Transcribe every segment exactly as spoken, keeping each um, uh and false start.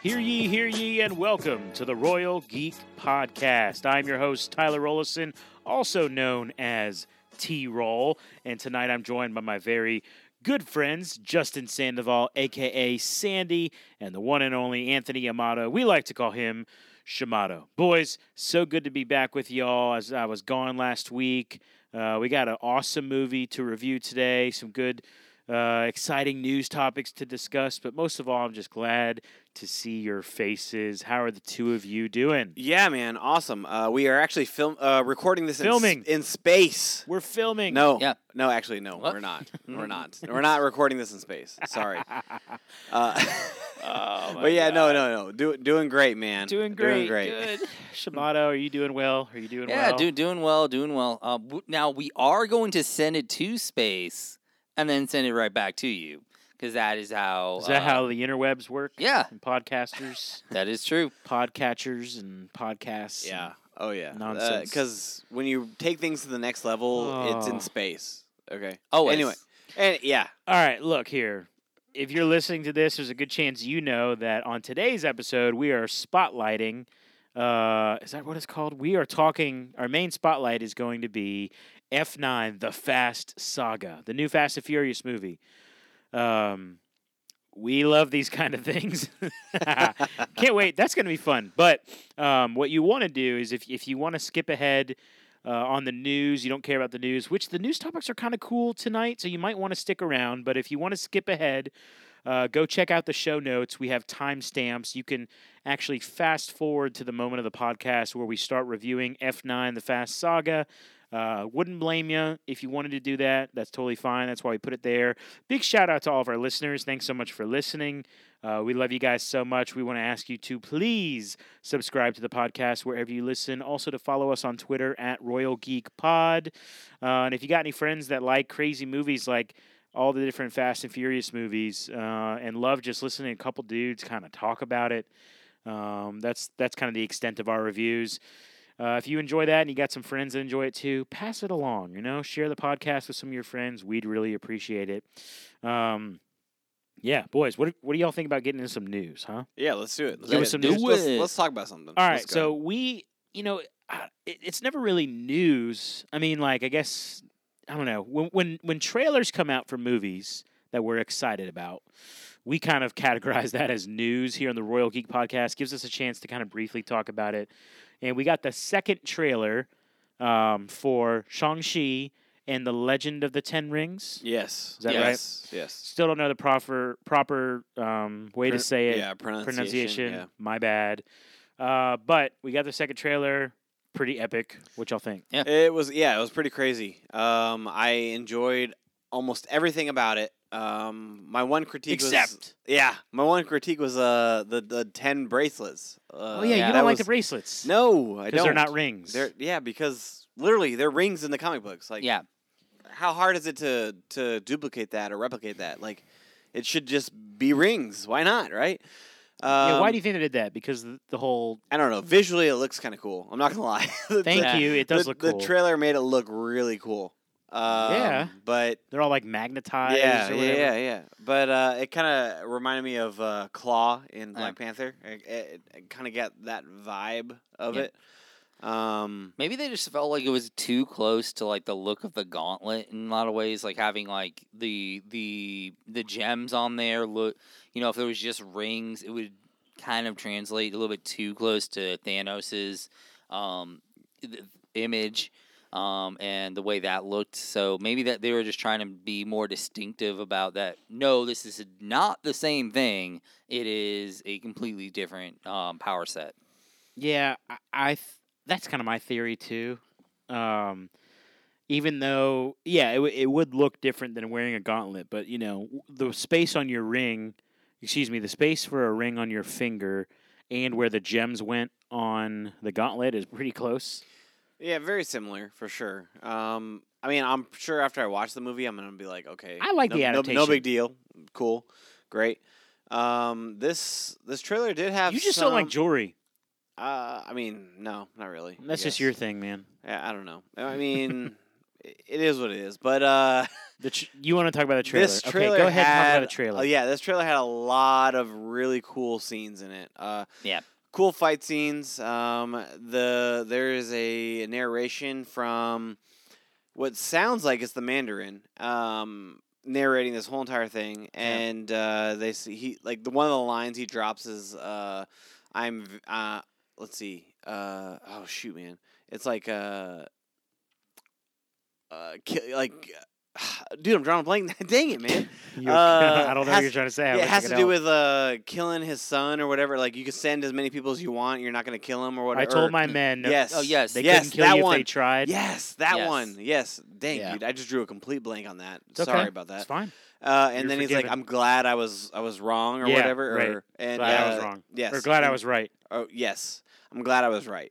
Hear ye, hear ye, and welcome to the Royal Geek Podcast. I'm your host, Tyler Rolison, also known as T-Roll, and tonight I'm joined by my very good friends, Justin Sandoval, a k a. Sandy, and the one and only Anthony Amato. We like to call him Shamato. Boys, so good to be back with y'all as I was gone last week. Uh, we got an awesome movie to review today, some good Uh, exciting news topics to discuss, but most of all, I'm just glad to see your faces. How are the two of you doing? Yeah, man, awesome. Uh, we are actually film uh, recording this filming. In, s- in space. We're filming. No, yeah. no, actually, no, what? we're not. We're not. We're not recording this in space. Sorry. Uh, oh, but yeah, God. no, no, no. Do, doing great, man. Doing great. Doing great. Good. Shamato, are you doing well? Are you doing yeah, well? Yeah, do, doing well, doing well. Uh, w- now, we are going to send it to space. And then send it right back to you, because that is how... Is that uh, how the interwebs work? Yeah. And podcasters? That is true. Podcatchers and podcasts. Yeah. Oh, yeah. Nonsense. Because uh, when you take things to the next level, oh. it's in space. Okay. Oh, anyway. And, yeah. All right, look here. If you're listening to this, there's a good chance you know that on today's episode, we are spotlighting... Uh, is that what it's called? We are talking... Our main spotlight is going to be... F nine, the Fast Saga, the new Fast and Furious movie. Um, we love these kind of things. Can't wait. That's going to be fun. But um, what you want to do is if if you want to skip ahead uh, on the news, you don't care about the news, which the news topics are kind of cool tonight, so you might want to stick around. But if you want to skip ahead, uh, go check out the show notes. We have timestamps. You can actually fast forward to the moment of the podcast where we start reviewing F nine, the Fast Saga. Uh, wouldn't blame you if you wanted to do that. That's totally fine. That's why we put it there. Big shout out to all of our listeners. Thanks so much for listening. Uh, we love you guys so much. We want to ask you to please subscribe to the podcast wherever you listen. Also to follow us on Twitter at Royal Geek Pod. Uh, and if you got any friends that like crazy movies like all the different Fast and Furious movies uh, and love just listening to a couple dudes kind of talk about it, um, that's that's kind of the extent of our reviews. Uh, if you enjoy that and you got some friends that enjoy it too, pass it along, you know? Share the podcast with some of your friends. We'd really appreciate it. Um, yeah, boys, what what do y'all think about getting into some news, huh? Yeah, let's do it. Let's do, some do news. It. Let's, let's talk about something. All right, so we, you know, I, it, it's never really news. I mean, like, I guess, I don't know. When, when when trailers come out for movies that we're excited about, we kind of categorize that as news here on the Royal Geek Podcast. Gives us a chance to kind of briefly talk about it. And we got the second trailer um, for Shang-Chi and the Legend of the Ten Rings. Yes. Is that yes. right? Yes. Still don't know the proper proper um, way Pro- to say it. Yeah, pronunciation. pronunciation yeah. My bad. Uh, but we got the second trailer. Pretty epic. What y'all think? Yeah. It was. Yeah, it was pretty crazy. Um, I enjoyed almost everything about it. Um, my one critique Except. was... Yeah, my one critique was uh the, the ten bracelets. Uh, oh, yeah, you don't like was, the bracelets. No, I don't. Because they're not rings. They're, yeah, because literally they're rings in the comic books. Like, yeah. How hard is it to, to duplicate that or replicate that? Like, it should just be rings. Why not, right? Um, yeah, why do you think they did that? Because the, the whole... I don't know. Visually, it looks kind of cool. I'm not going to lie. the, Thank the, you. It does the, look cool. The trailer made it look really cool. Um, yeah, but they're all like magnetized. Yeah, or yeah, yeah, yeah. But uh, it kind of reminded me of uh, Claw in Black um, Panther. It, it, it kind of got that vibe of yeah. it. Um, Maybe they just felt like it was too close to like the look of the gauntlet in a lot of ways. Like having like the the the gems on there. Look, you know, if it was just rings, it would kind of translate a little bit too close to Thanos's um, image. Um, and the way that looked. So maybe that they were just trying to be more distinctive about that. No, this is not the same thing. It is a completely different um, power set. Yeah, I, I th- that's kind of my theory too. Um, even though, yeah, it, w- it would look different than wearing a gauntlet. But, you know, the space on your ring, excuse me, the space for a ring on your finger and where the gems went on the gauntlet is pretty close. Yeah, very similar, for sure. Um, I mean, I'm sure after I watch the movie, I'm going to be like, okay. I like no, the adaptation. No, no big deal. Cool. Great. Um, this this trailer did have You just some, don't like jewelry. Uh, I mean, no, not really. That's just your thing, man. Yeah, I don't know. I mean, it is what it is. But uh, The tr- you want to talk about the trailer? This trailer okay, go ahead had, and talk about the trailer. Oh, yeah, this trailer had a lot of really cool scenes in it. Uh, yeah. Cool fight scenes. Um, the there is a narration from what sounds like it's the Mandarin um, narrating this whole entire thing, and yeah. uh, they see he like the one of the lines he drops is uh, I'm uh, let's see uh, oh shoot man it's like uh, uh ki- like. Dude, I'm drawing a blank. Dang it, man. Uh, I don't know what you're trying to say. Yeah, it has to do with uh, killing his son or whatever. Like, you can send as many people as you want. You're not going to kill him or whatever. I told my men. No, yes. Oh, yes. They yes, couldn't kill that you one. If they tried. Yes, that yes. one. Yes. Dang, yeah. dude. I just drew a complete blank on that. It's Sorry okay. about that. It's fine. Uh, and you're then forgiven. He's like, I'm glad I was I was wrong or yeah, whatever. Right. Or, and, glad uh, I was wrong. Yes. Or glad and, I was right. Oh, yes. I'm glad I was right.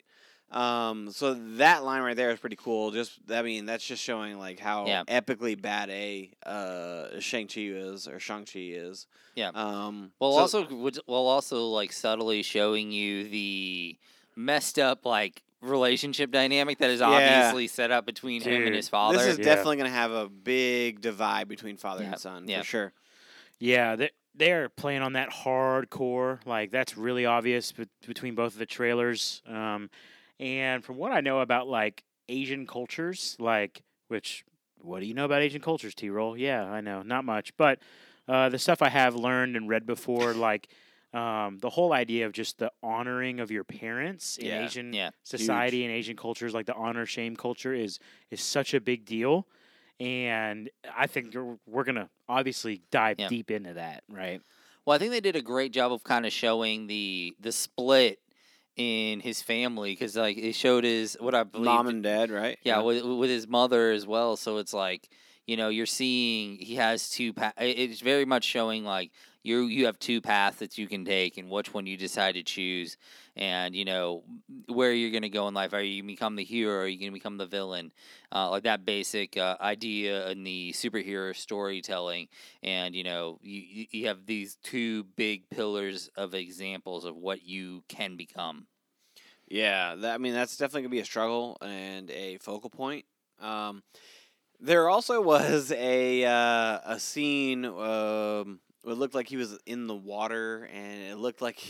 Um, so that line right there is pretty cool. Just, I mean, that's just showing like how yeah. epically bad a uh Shang-Chi is or Shang-Chi is. Yeah. Um. Well, so, also, well, also like subtly showing you the messed up like relationship dynamic that is obviously yeah. set up between Dude, him and his father. This is yeah. definitely gonna have a big divide between father yeah. and son yeah. for sure. Yeah. They they are playing on that hardcore. Like that's really obvious be- between both of the trailers. Um. And from what I know about, like, Asian cultures, like, which, what do you know about Asian cultures, T-Roll? Yeah, I know, not much. But uh, the stuff I have learned and read before, like, um, the whole idea of just the honoring of your parents in yeah. Asian yeah. society Huge. and Asian cultures, like the honor-shame culture is is such a big deal. And I think we're going to obviously dive yeah. deep into that, right? Well, I think they did a great job of kind of showing the the split in his family, because like it showed his what I believe mom and dad, right? Yeah, yeah. With, with his mother as well. So it's like, you know, you're seeing he has two. Pa- it's very much showing like you you have two paths that you can take, and which one you decide to choose, and you know where you're gonna go in life. Are you gonna become the hero? Or are you gonna become the villain? Uh, like that basic uh, idea in the superhero storytelling, and you know you you have these two big pillars of examples of what you can become. Yeah, that, I mean, that's definitely going to be a struggle and a focal point. Um, there also was a uh, a scene um, where it looked like he was in the water, and it looked like,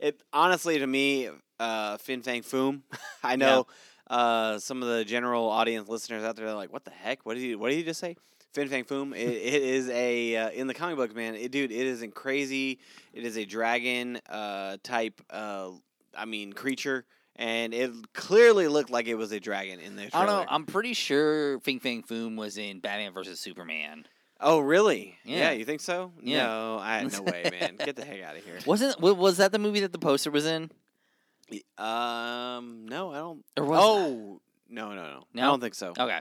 it honestly, to me, uh, Fin Fang Foom. I know yeah. uh, some of the general audience listeners out there are like, what the heck? What did he, what did he just say? Fin Fang Foom. It, it is a, uh, in the comic book, man, it, dude, it is a crazy, it is a dragon uh, type uh I mean, creature, and it clearly looked like it was a dragon in the trailer. I don't know. I'm pretty sure Fin Fang Foom was in Batman versus Superman. Oh, really? Yeah. yeah you think so? Yeah. No, I no way, man. Get the heck out of here. Wasn't was that the movie that the poster was in? Um, no, I don't. Or was oh, that? no, no, no, no. I don't think so. Okay.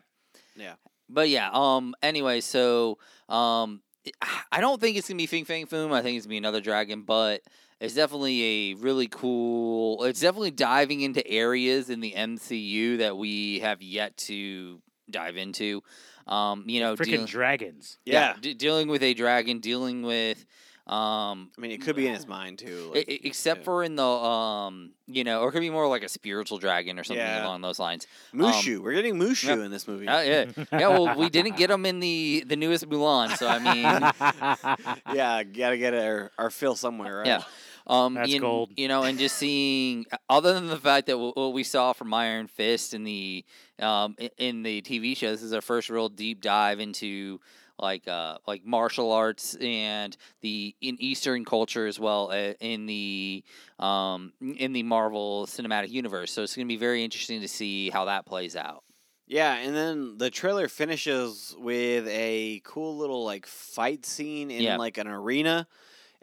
Yeah. But yeah. Um. Anyway, so um, I don't think it's gonna be Fin Fang Foom. I think it's gonna be another dragon, but. It's definitely a really cool. It's definitely diving into areas in the M C U that we have yet to dive into. Um, you know, freaking deal, dragons. Yeah, yeah de- dealing with a dragon, dealing with. Um, I mean, it could be in his mind too, like, it, except yeah. for in the um, you know, or it could be more like a spiritual dragon or something yeah. along those lines. Mushu, um, we're getting Mushu yeah. in this movie. Uh, yeah, yeah. Well, we didn't get him in the, the newest Mulan, so I mean, yeah, gotta get our, our fill somewhere, right? Yeah. Um, That's you, gold. You know, and just seeing, other than the fact that w- what we saw from Iron Fist in the um, in the T V show, this is our first real deep dive into like uh, like martial arts and the in Eastern culture as well uh, in the um, in the Marvel Cinematic Universe. So it's going to be very interesting to see how that plays out. Yeah, and then the trailer finishes with a cool little like fight scene in yeah. like an arena.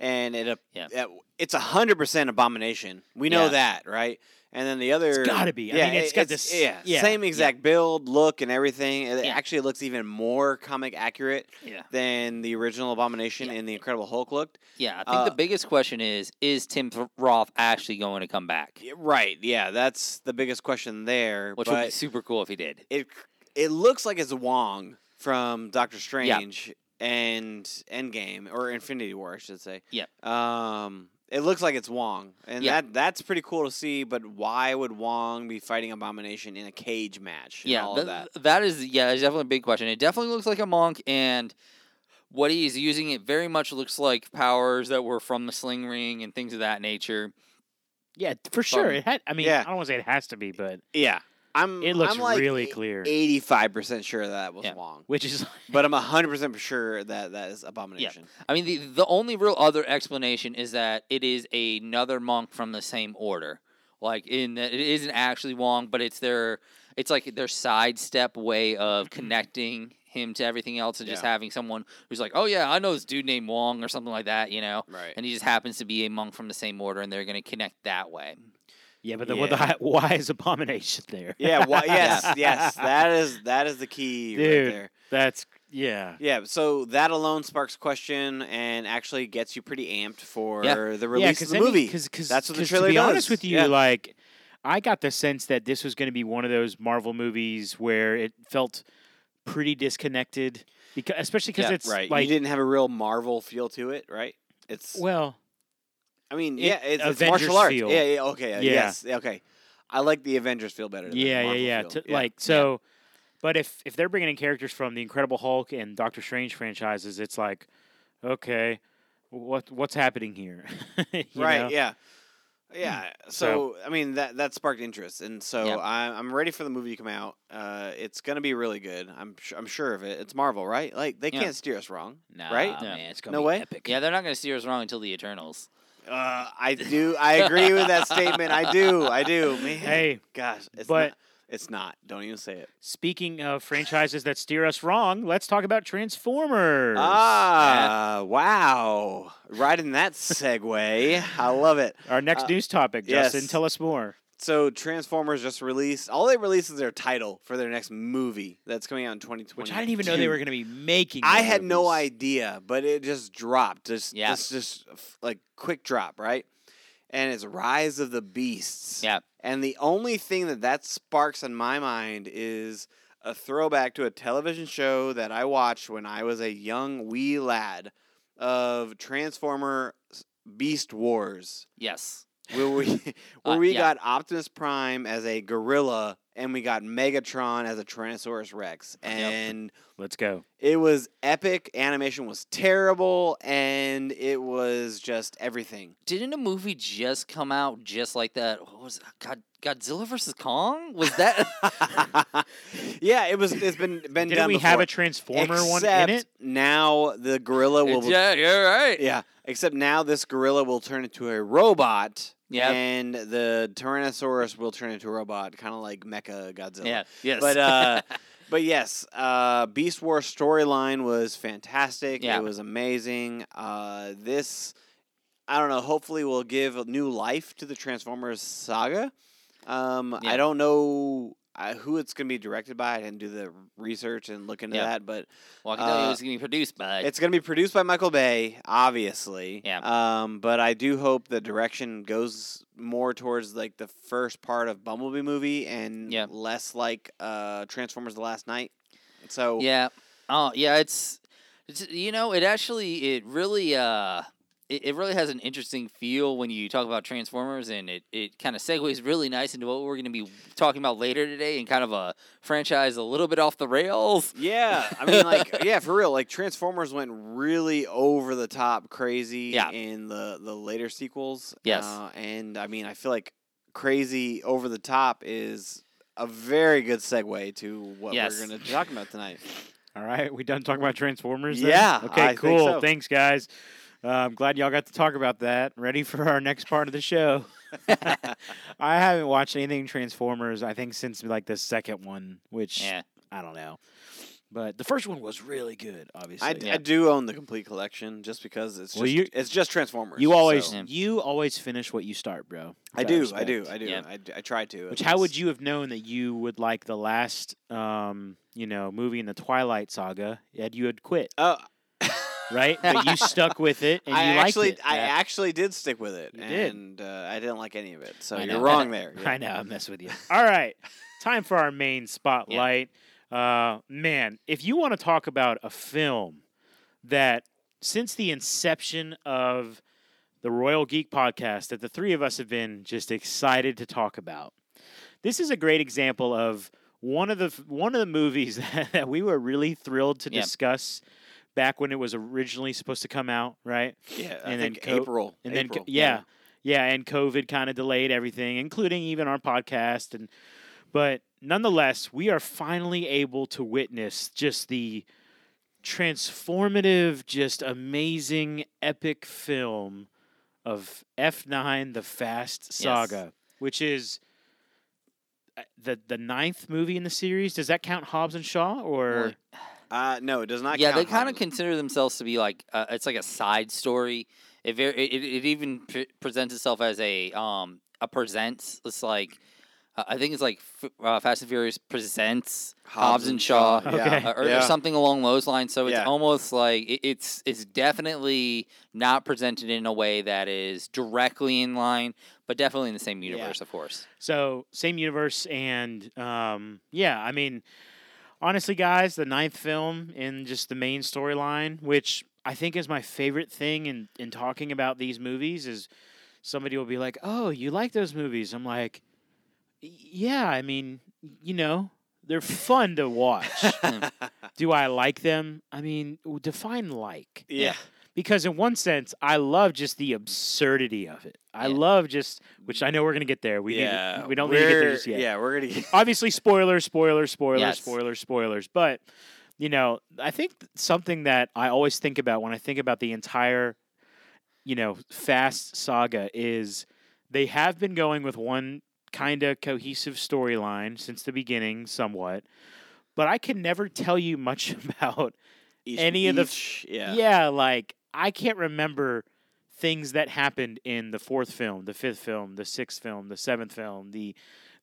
And it, yeah. it it's one hundred percent Abomination. We know yeah. that, right? And then the other... It's got to be. I yeah, mean, it's, it's got this... Yeah, yeah. Same exact yeah. build, look, and everything. It yeah. actually looks even more comic accurate yeah. than the original Abomination yeah. and the Incredible Hulk looked. Yeah, I think uh, the biggest question is, is Tim Roth actually going to come back? Right, yeah. That's the biggest question there. Which would be super cool if he did. It, it looks like it's Wong from Doctor Strange. Yeah. And Endgame, or Infinity War, I should say. Yeah. Um, It looks like it's Wong, and yeah. that that's pretty cool to see. But why would Wong be fighting Abomination in a cage match? And yeah, all that, of that that is yeah, it's definitely a big question. It definitely looks like a monk, and what he's using it very much looks like powers that were from the Sling Ring and things of that nature. Yeah, for sure. Um, it had. I mean, yeah. I don't want to say it has to be, but yeah, I'm. It looks I'm like really clear. Eighty-five percent sure that was yeah. Wong, which is. But I'm a hundred percent sure that that is Abomination. Yeah. I mean, the the only real other explanation is that it is another monk from the same order. Like in that, it isn't actually Wong, but it's their. It's like their sidestep way of connecting him to everything else, and yeah. just having someone who's like, oh yeah, I know this dude named Wong or something like that, you know, right? And he just happens to be a monk from the same order, and they're going to connect that way. Yeah, but the, yeah. Well, the, why is Abomination there? Yeah, why, yes, yes, that is that is the key, dude, right there. That's yeah, yeah. So that alone sparks question and actually gets you pretty amped for yeah. the release yeah, of the any, movie. Cause, cause, that's what the trailer does. To be does. honest with you, yeah. like I got the sense that this was going to be one of those Marvel movies where it felt pretty disconnected, because especially because yeah, it's right. like you didn't have a real Marvel feel to it, right? It's well, I mean, it, yeah, it's, it's martial arts. Feel. Yeah, yeah, okay, yeah. yes, okay. I like the Avengers feel better. Than yeah, the Marvel yeah, yeah, feel. To, yeah. Like so, yeah. but if if they're bringing in characters from the Incredible Hulk and Doctor Strange franchises, it's like, okay, what what's happening here? Right? Know? Yeah, yeah. So, so I mean, that that sparked interest, and so yeah. I'm I'm ready for the movie to come out. Uh, it's gonna be really good. I'm sh- I'm sure of it. It's Marvel, right? Like they yeah. can't steer us wrong, nah, right? No, man, it's gonna no be way. Epic. Yeah, they're not gonna steer us wrong until the Eternals. Uh, I do. I agree with that statement. I do. I do. Man, hey, gosh, it's but not, it's not. Don't even say it. Speaking of franchises that steer us wrong, let's talk about Transformers. Ah, yeah. Wow! Right in that segue, I love it. Our next uh, news topic, Justin. Yes. Tell us more. So Transformers just released. All they released is their title for their next movie that's coming out in twenty twenty. Which I didn't even know they were going to be making. I had movies. no idea, but it just dropped. Just, yeah. just, just like quick drop, right? And it's Rise of the Beasts. Yeah. And the only thing that that sparks in my mind is a throwback to a television show that I watched when I was a young wee lad of Transformer Beast Wars. Yes. Where we, where uh, we yeah. got Optimus Prime as a gorilla, and we got Megatron as a Tyrannosaurus Rex. And yep. Let's go. It was epic. Animation was terrible, and it was just everything. Didn't a movie just come out just like that? What was it? God, Godzilla versus Kong? Was that? yeah, it was. It's been been Didn't done. Didn't we before. have a Transformer except one in it? Now the gorilla will. Yeah, you're right. Yeah, except now this gorilla will turn into a robot. Yeah, and the Tyrannosaurus will turn into a robot, kind of like Mecha Godzilla. Yeah, yes. But uh, but yes, uh, Beast Wars storyline was fantastic. Yeah. It was amazing. Uh, this, I don't know. Hopefully, will give new life to the Transformers saga. Um, yeah. I don't know uh, who it's going to be directed by. I didn't do the research and look into yeah. that, but well, I can tell you it's going to be produced by. It's going to be produced by Michael Bay, obviously. Yeah. Um, but I do hope the direction goes more towards like the first part of Bumblebee movie and yeah. less like uh, Transformers: The Last Night. So yeah, oh yeah, it's, it's you know it actually it really. Uh... It really has an interesting feel when you talk about Transformers, and it, it kind of segues really nice into what we're going to be talking about later today, and kind of a franchise a little bit off the rails. Yeah, I mean, like, yeah, for real, like Transformers went really over the top crazy yeah. in the, the later sequels. Yes. Uh, and, I mean, I feel like crazy over the top is a very good segue to what yes. we're going to be talking about tonight. All right, we done talking about Transformers then? Yeah. Okay, I cool. Think so. Thanks, guys. Uh, I'm glad y'all got to talk about that. Ready for our next part of the show. I haven't watched anything Transformers, I think, since like the second one, which yeah. I don't know. But the first one was really good, obviously. I, yeah. I do own the complete collection just because it's well, just you, it's just Transformers. You always so. you always finish what you start, bro. I do, I do, I do, yeah. I do. I try to. Which, how would you have known that you would like the last um, you know, movie in the Twilight Saga had you had quit? Oh, uh, right, but you stuck with it, and I you actually, liked it. I yeah. actually did stick with it, you and did. Uh, I didn't like any of it. So you're wrong there. Yeah. I know, I mess with you. All right, time for our main spotlight. Yeah. Uh, man, if you want to talk about a film that, since the inception of the Royal Geek Podcast that the three of us have been just excited to talk about. This is a great example of one of the one of the movies that we were really thrilled to yep. discuss back when it was originally supposed to come out, right? Yeah, I and think then co- April. And April. Then co- yeah, yeah, yeah, and COVID kind of delayed everything, including even our podcast. And but nonetheless, we are finally able to witness just the transformative, just amazing, epic film of F nine, The Fast Saga, yes. which is the the ninth movie in the series. Does that count Hobbs and Shaw or? Uh, no, it does not. Yeah, count. Yeah, they kind of consider themselves to be like uh, it's like a side story. It very, it, it even pre- presents itself as a um a presents. It's like uh, I think it's like F- uh, Fast and Furious presents Hobbs, Hobbs and Shaw, Shaw. Okay. uh, or, yeah. or something along those lines. So it's yeah. almost like it, it's it's definitely not presented in a way that is directly in line. But definitely in the same universe, yeah. of course. So, same universe, and, um, yeah, I mean, honestly, guys, the ninth film in just the main storyline, which I think is my favorite thing in, in talking about these movies, is somebody will be like, oh, you like those movies. I'm like, yeah, I mean, you know, they're fun to watch. Do I like them? I mean, define like. Yeah. Because in one sense, I love just the absurdity of it. I yeah. love just, which I know we're going to get there. We yeah. need to, we don't we're, need to get there just yet. Yeah, we're going to get obviously, spoilers, spoilers, spoilers, yes. spoilers, spoilers. But, you know, I think something that I always think about when I think about the entire, you know, Fast Saga is they have been going with one kind of cohesive storyline since the beginning somewhat. But I can never tell you much about each, any of each, the... Yeah, yeah like... I can't remember things that happened in the fourth film, the fifth film, the sixth film, the seventh film, the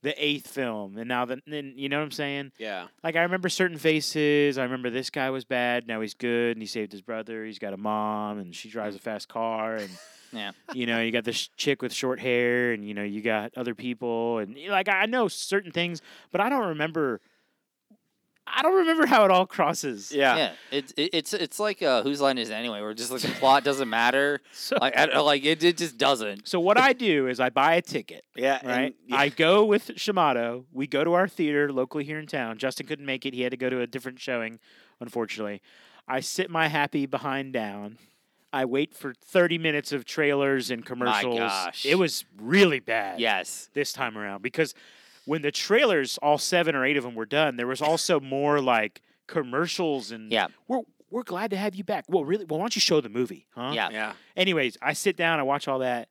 the eighth film, and now the and you know what I'm saying? Yeah. Like I remember certain faces. I remember this guy was bad. Now he's good, and he saved his brother. He's got a mom, and she drives a fast car, and yeah, you know, you got this chick with short hair, and you know, you got other people, and like I know certain things, but I don't remember. I don't remember how it all crosses. Yeah, yeah. It's it, it's it's like uh, Whose Line Is It Anyway? Where just like the plot doesn't matter. So, like I, like it, it just doesn't. So what I do is I buy a ticket. Yeah, right. And, yeah. I go with Shimado. We go to our theater locally here in town. Justin couldn't make it; he had to go to a different showing, unfortunately. I sit my happy behind down. I wait for thirty minutes of trailers and commercials. My gosh, it was really bad. Yes, this time around because. When the trailers, all seven or eight of them were done, there was also more like commercials and yeah. we're we're glad to have you back. Well, really, well, why don't you show the movie, huh? Yeah. yeah. Anyways, I sit down, I watch all that,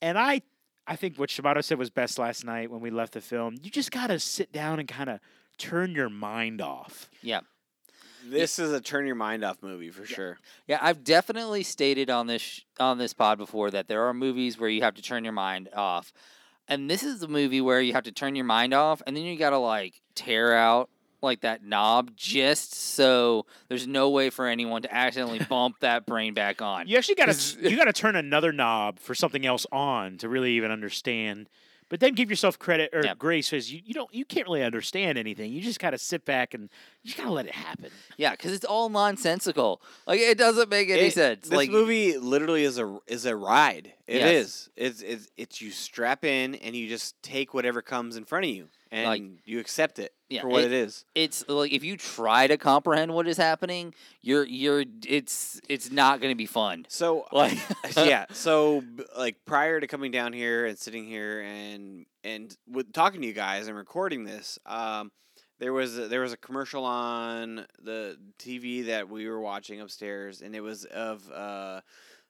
and I I think what Shimado said was best last night when we left the film. You just gotta sit down and kind of turn your mind off. Yeah. This yeah. is a turn your mind off movie for yeah. sure. Yeah, I've definitely stated on this sh- on this pod before that there are movies where you have to turn your mind off. And this is the movie where you have to turn your mind off, and then you got to, like, tear out, like, that knob just so there's no way for anyone to accidentally bump that brain back on. You actually got to you got to turn another knob for something else on to really even understand. But then give yourself credit or yep. grace because you, you don't you can't really understand anything. You just gotta sit back and you just gotta let it happen. Yeah, because it's all nonsensical. Like it doesn't make any it, sense. This like, movie literally is a is a ride. It yes. is. It's it's it's you strap in and you just take whatever comes in front of you and like, you accept it yeah, for what it, it is. It's like if you try to comprehend what is happening, you're you're it's it's not gonna be fun. So like yeah. So like prior to coming down here and sitting here and And with talking to you guys and recording this, um, there was a, there was a commercial on the T V that we were watching upstairs, and it was of uh,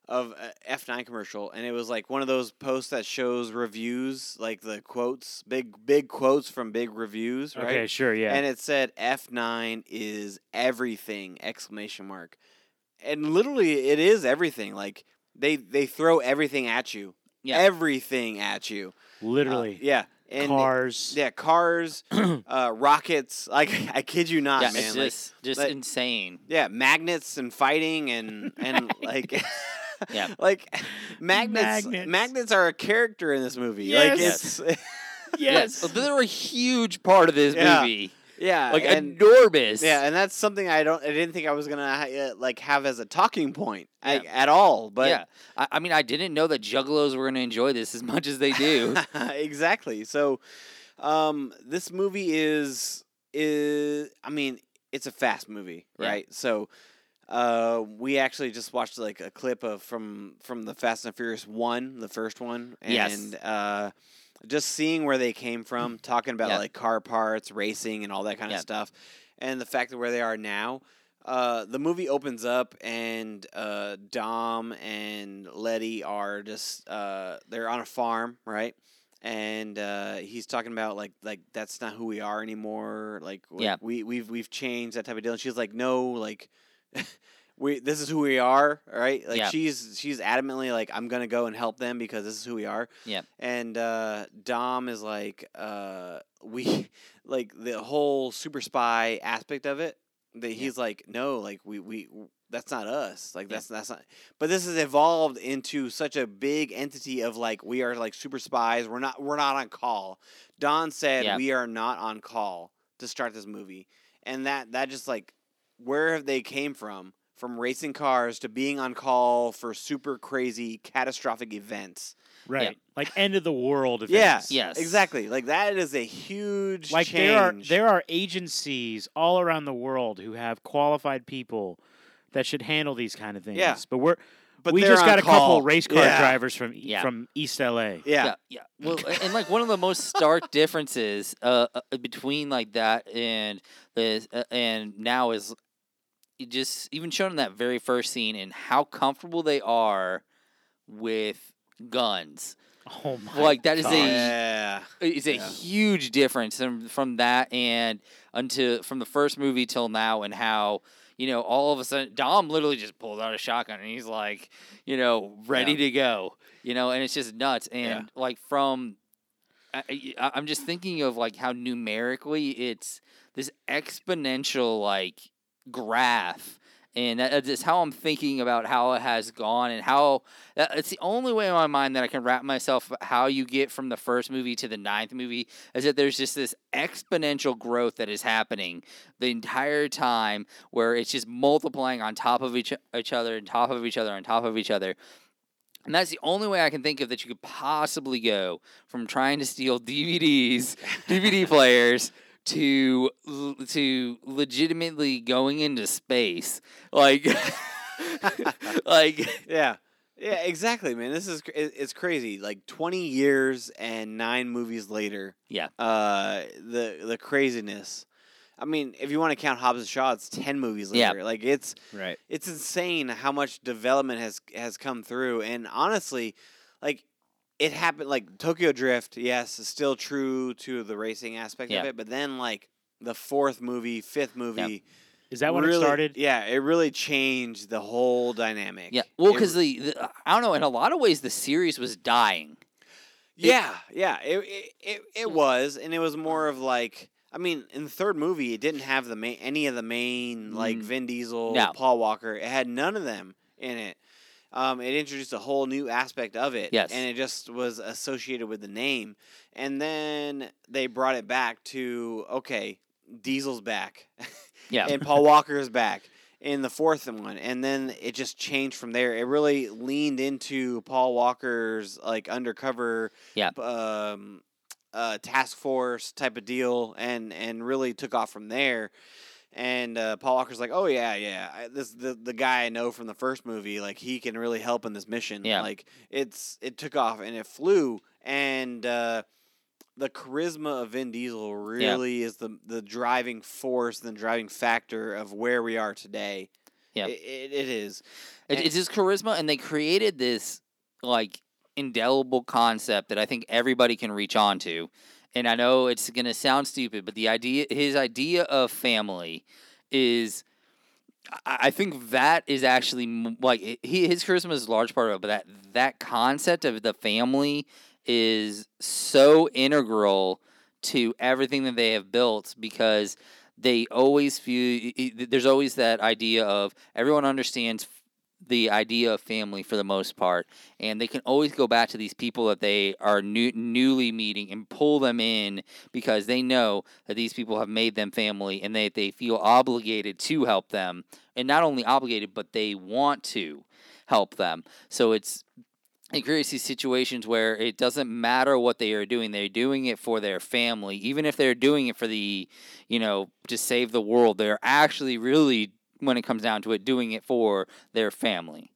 of a F nine commercial, and it was like one of those posts that shows reviews, like the quotes, big big quotes from big reviews, right? Okay, sure, yeah. And it said F nine is everything! Exclamation mark, and literally it is everything. Like they they throw everything at you. Yeah. Everything at you. Literally. Uh, yeah. And cars. Yeah, cars, uh, rockets. Like, I kid you not, yeah, man. It's just, like, just like, insane. Yeah, magnets and fighting and, and like, yeah. like magnets, magnets. Magnets are a character in this movie. Yes. Like, it's, yes. yes. There were a huge part of this yeah. movie. Yeah, like and, enormous. Yeah, and that's something I don't. I didn't think I was gonna uh, like have as a talking point yeah. I, at all. But yeah, I, I mean, I didn't know that Juggalos were gonna enjoy this as much as they do. Exactly. So, um, this movie is is. I mean, it's a fast movie, right? Yeah. So, uh, we actually just watched like a clip of from from the Fast and Furious one, the first one, and yes. uh. Just seeing where they came from, talking about yeah. like car parts, racing, and all that kind yeah. of stuff, and the fact that where they are now. Uh, the movie opens up, and uh, Dom and Letty are just uh, they're on a farm, right? And uh, he's talking about like like that's not who we are anymore. Like yeah. we we've we've changed, that type of deal. And she's like, no, like. We this is who we are, right? Like yeah. she's she's adamantly like, I'm gonna go and help them because this is who we are. Yeah. And uh, Dom is like, uh, we like the whole super spy aspect of it. That he's yeah. like, no, like we, we that's not us. Like that's yeah. that's not. But this has evolved into such a big entity of like we are like super spies. We're not we're not on call. Don said yeah. we are not on call to start this movie, and that that just like where they came from. From racing cars to being on call for super crazy catastrophic events, right? Yeah. Like end of the world events. Yeah, yes, exactly. Like that is a huge like change. there are there are agencies all around the world who have qualified people that should handle these kind of things. Yeah. but we're but we just got a call. couple race car yeah. drivers from yeah. from East L A. Yeah, yeah. yeah. Well, and like one of the most stark differences uh, between like that and the uh, and now is. You just even shown in that very first scene and how comfortable they are with guns. Oh my! Like that God. is a yeah. it's a yeah. huge difference from, from that and until from the first movie till now, and how you know all of a sudden Dom literally just pulls out a shotgun and he's like you know ready yeah. to go you know and it's just nuts and yeah. like from I, I, I'm just thinking of like how numerically it's this exponential like. graph, and that is how I'm thinking about how it has gone, and how it's the only way in my mind that I can wrap myself how you get from the first movie to the ninth movie is that there's just this exponential growth that is happening the entire time, where it's just multiplying on top of each each other, on top of each other, on top of each other. And that's the only way I can think of that you could possibly go from trying to steal D V Ds, D V D players. To to legitimately going into space, like, like yeah, yeah, exactly, man. This is it's crazy. Like twenty years and nine movies later, yeah. Uh, the the craziness. I mean, if you want to count Hobbs and Shaw, it's ten movies later. Yeah. Like it's right. It's insane how much development has has come through, and honestly, like. It happened, like, Tokyo Drift, yes, is still true to the racing aspect yeah. of it, but then, like, the fourth movie, fifth movie. Yep. Is that when really, it started? Yeah, it really changed the whole dynamic. Yeah, well, because the, the, I don't know, in a lot of ways, the series was dying. Yeah, it, yeah, it, it it it was, and it was more of, like, I mean, in the third movie, it didn't have the main, any of the main, like, Vin Diesel, no. Paul Walker. It had none of them in it. Um, it introduced a whole new aspect of it, yes. and it just was associated with the name. And then they brought it back to, okay, Diesel's back, yeah, and Paul Walker's back in the fourth one, and then it just changed from there. It really leaned into Paul Walker's like undercover, yeah. um, uh, task force type of deal, and and really took off from there. And uh, Paul Walker's like, oh, yeah, yeah, I, this the the guy I know from the first movie, like, he can really help in this mission. Yeah. Like, it's it took off, and it flew, and uh, the charisma of Vin Diesel really yeah. is the, the driving force, the driving factor of where we are today. Yeah. It, it, it is. It, it's his charisma, and they created this, like, indelible concept that I think everybody can reach on to. And I know it's going to sound stupid, but the idea, his idea of family is, I think that is actually, like, he, his charisma is a large part of it, but that, that concept of the family is so integral to everything that they have built, because they always view, there's always that idea of everyone understands the idea of family for the most part, and they can always go back to these people that they are new, newly meeting and pull them in because they know that these people have made them family and they, they feel obligated to help them, and not only obligated, but they want to help them. So it's it creates these situations where it doesn't matter what they are doing. They're doing it for their family. Even if they're doing it for the, you know, to save the world, they're actually really, when it comes down to it, doing it for their family.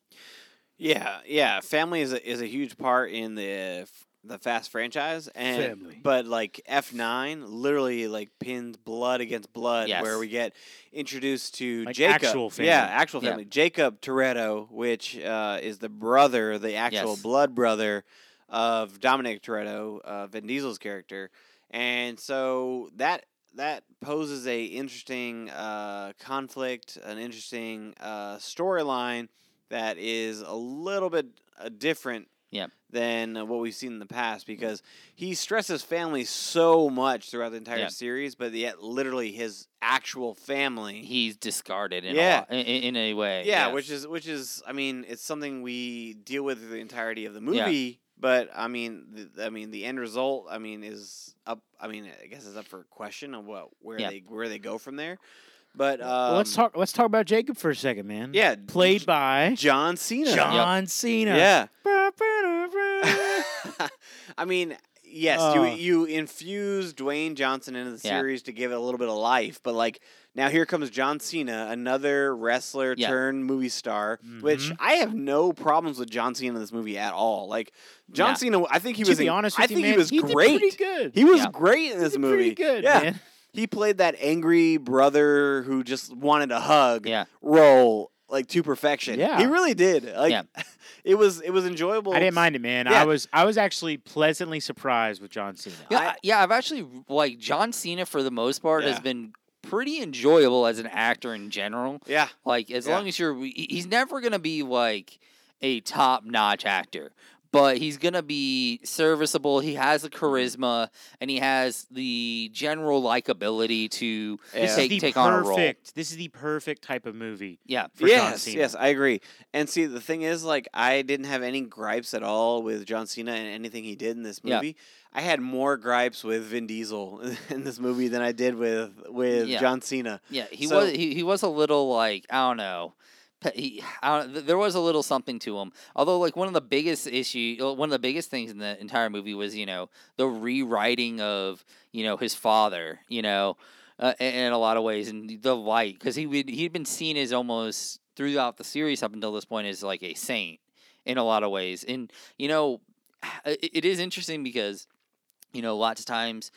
Yeah, yeah. Family is a, is a huge part in the the Fast franchise. And family. But, like, F nine literally, like, pins blood against blood, yes. where we get introduced to like Jacob. Actual family. Yeah, actual family. Yep. Jacob Toretto, which uh, is the brother, the actual yes. blood brother of Dominic Toretto, uh, Vin Diesel's character. And so that... That poses a interesting uh, conflict, an interesting uh, storyline that is a little bit uh, different yep. than uh, what we've seen in the past, because he stresses family so much throughout the entire yep. series, but yet literally his actual family he's discarded in yeah. a, in, in a way. Yeah, yes. which is which is I mean, it's something we deal with through the entirety of the movie. Yeah. But I mean, the, I mean, the end result, I mean, is up. I mean, I guess it's up for a question of what where yeah. they where they go from there. But um, well, let's talk. Let's talk about Jacob for a second, man. Yeah, played by John Cena. John yep. Cena. Yeah. I mean, yes, uh, you you infuse Dwayne Johnson into the series yeah. to give it a little bit of life, but like. Now here comes John Cena, another wrestler yeah. turned movie star, mm-hmm. which I have no problems with John Cena in this movie at all. Like John yeah. Cena, I think he to was. Be honest in, with I you, think man, he was he great. Did pretty good. He was yeah. great in this he did movie. Pretty good, yeah. man. He played that angry brother who just wanted a hug yeah. role like to perfection. Yeah, he really did. Like yeah. it was, it was enjoyable. I didn't mind it, man. Yeah. I was, I was actually pleasantly surprised with John Cena. Yeah, I, yeah. I've actually like John Cena for the most part yeah. has been. Pretty enjoyable as an actor in general. Yeah. Like, as yeah. long as you're... He's never going to be, like, a top-notch actor. But he's going to be serviceable. He has a charisma. And he has the general likability to yeah. take, take perfect, on a role. This is the perfect type of movie. Yeah. For yes, John Cena. Yes, I agree. And see, the thing is, like, I didn't have any gripes at all with John Cena and anything he did in this movie. Yeah. I had more gripes with Vin Diesel in this movie than I did with with yeah. John Cena. Yeah, he so, was he, he was a little like I don't know, he, I don't, there was a little something to him. Although like one of the biggest issue, one of the biggest things in the entire movie was you know the rewriting of you know his father, you know, uh, in, in a lot of ways, and the light because he would he'd been seen as almost throughout the series up until this point as like a saint in a lot of ways, and you know it, it is interesting because. You know, lots of times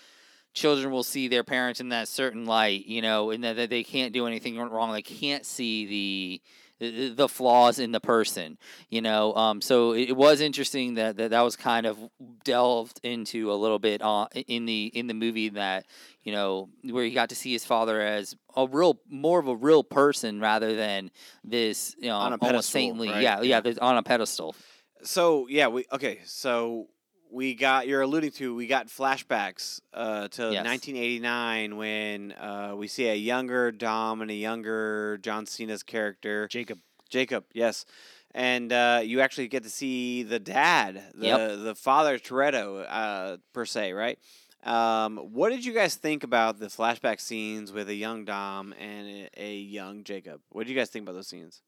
children will see their parents in that certain light, you know, and that they can't do anything wrong. They can't see the the flaws in the person, you know. Um, so it was interesting that, that that was kind of delved into a little bit uh, in the in the movie that, you know, where he got to see his father as a real, more of a real person rather than this, you know, on a pedestal, saintly, right? yeah, yeah, yeah, on a pedestal. So, yeah, we, okay, so... We got, you're alluding to, we got flashbacks uh, to yes. nineteen eighty-nine when uh, we see a younger Dom and a younger John Cena's character. Jacob. Jacob, yes. And uh, you actually get to see the dad, the yep. the father Toretto, uh, per se, right? Um, what did you guys think about the flashback scenes with a young Dom and a young Jacob? What did you guys think about those scenes?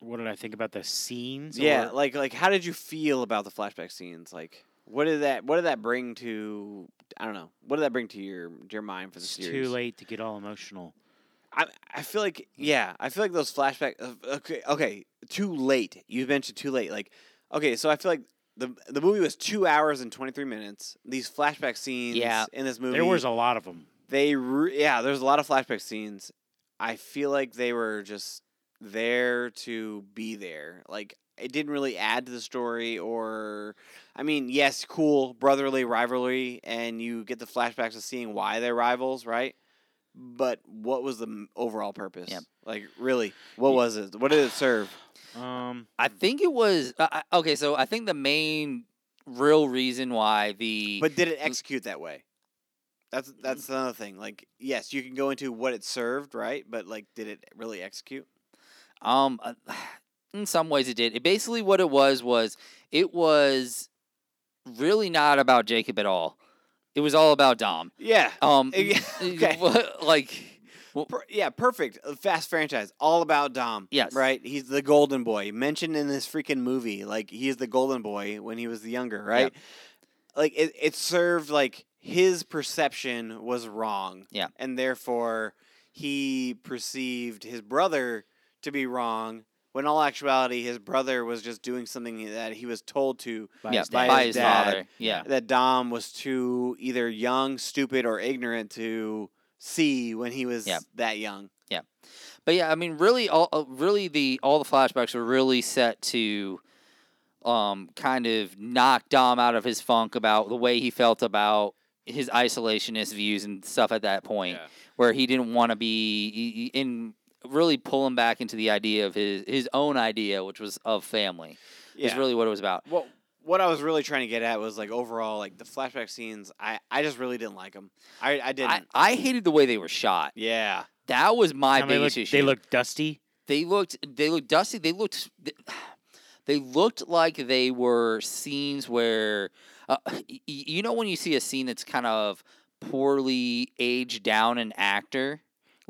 What did I think about the scenes? Yeah, or? like like how did you feel about the flashback scenes? Like... What did that? What did that bring to? I don't know. What did that bring to your your mind for the it's series? Too late to get all emotional. I I feel like yeah. I feel like those flashbacks. Okay, okay. Too late. You mentioned too late. Like okay. So I feel like the the movie was two hours and twenty three minutes. These flashback scenes. Yeah. In this movie, there was a lot of them. They re- yeah. There's a lot of flashback scenes. I feel like they were just there to be there. Like. It didn't really add to the story or, I mean, yes, cool, brotherly rivalry, and you get the flashbacks of seeing why they're rivals, right? But what was the overall purpose? Yep. Like, really, what was it? What did it serve? Um, I think it was, uh, okay, so I think the main real reason why the... But did it execute that way? That's that's another thing. Like, yes, you can go into what it served, right? But, like, did it really execute? Um... Uh, In some ways it did. It basically what it was was it was really not about Jacob at all. It was all about Dom. Yeah. Um. Okay. Like. Well, per- yeah. Perfect. Fast franchise. All about Dom. Yes. Right. He's the golden boy mentioned in this freaking movie. Like he is the golden boy when he was the younger. Right. Yeah. Like it. It served like his perception was wrong. Yeah. And therefore he perceived his brother to be wrong. When in all actuality, his brother was just doing something that he was told to by yeah, his, by by his, his dad, father. Yeah. That Dom was too either young, stupid, or ignorant to see when he was yeah. that young. Yeah, but yeah, I mean, really, all really the all the flashbacks were really set to, um, kind of knock Dom out of his funk about the way he felt about his isolationist views and stuff at that point, yeah. where he didn't want to be in. Really pull him back into the idea of his his own idea, which was of family, yeah. is really what it was about. Well, what I was really trying to get at was like overall, like the flashback scenes. I, I just really didn't like them. I I didn't. I, I hated the way they were shot. Yeah, that was my I mean, biggest they looked, issue. They looked dusty. They looked they looked dusty. They looked they looked like they were scenes where uh, you know when you see a scene that's kind of poorly aged down an actor.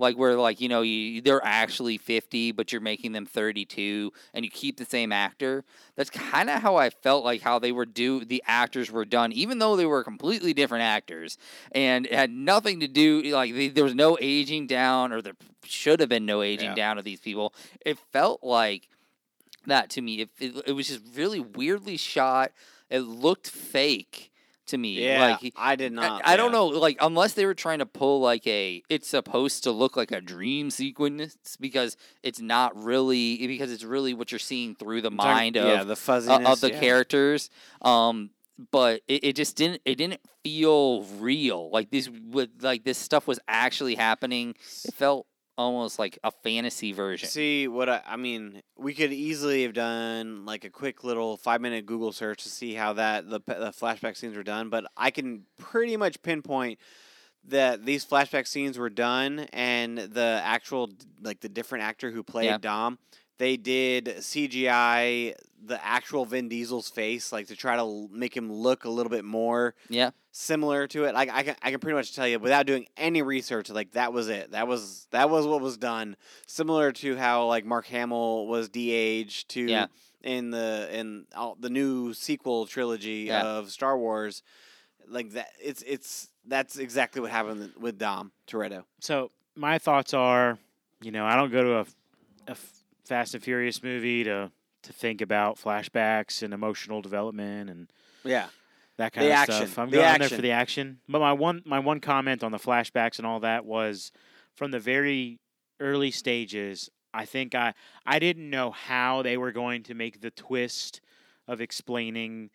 Like where, like you know, you, they're actually fifty, but you're making them thirty-two, and you keep the same actor. That's kind of how I felt like how they were do the actors were done, even though they were completely different actors, and it had nothing to do. Like they, there was no aging down, or there should have been no aging yeah. down of these people. It felt like that to me. It, it it was just really weirdly shot. It looked fake. To me, yeah, like, I did not. I, I yeah. don't know, like unless they were trying to pull like a, it's supposed to look like a dream sequence because it's not really because it's really what you're seeing through the mind talking, of yeah, the fuzziness, uh, of the yeah. characters. Um, but it, it just didn't it didn't feel real. Like this with like this stuff was actually happening. It felt almost like a fantasy version. See what I, I mean? We could easily have done like a quick little five minute Google search to see how that the, the flashback scenes were done. But I can pretty much pinpoint that these flashback scenes were done, and the actual like the different actor who played yeah. Dom, they did C G I the actual Vin Diesel's face, like to try to make him look a little bit more yeah. similar to it. Like I can, I can pretty much tell you without doing any research, like that was it. That was that was what was done. Similar to how like Mark Hamill was de-aged to yeah. in the in all, the new sequel trilogy yeah. of Star Wars. Like that, it's it's that's exactly what happened with Dom Toretto. So my thoughts are, you know, I don't go to a, a Fast and Furious movie to. To think about flashbacks and emotional development and yeah, that kind the of action. Stuff. I'm the going action. There for the action. But my one my one comment on the flashbacks and all that was from the very early stages, I think I I didn't know how they were going to make the twist of explaining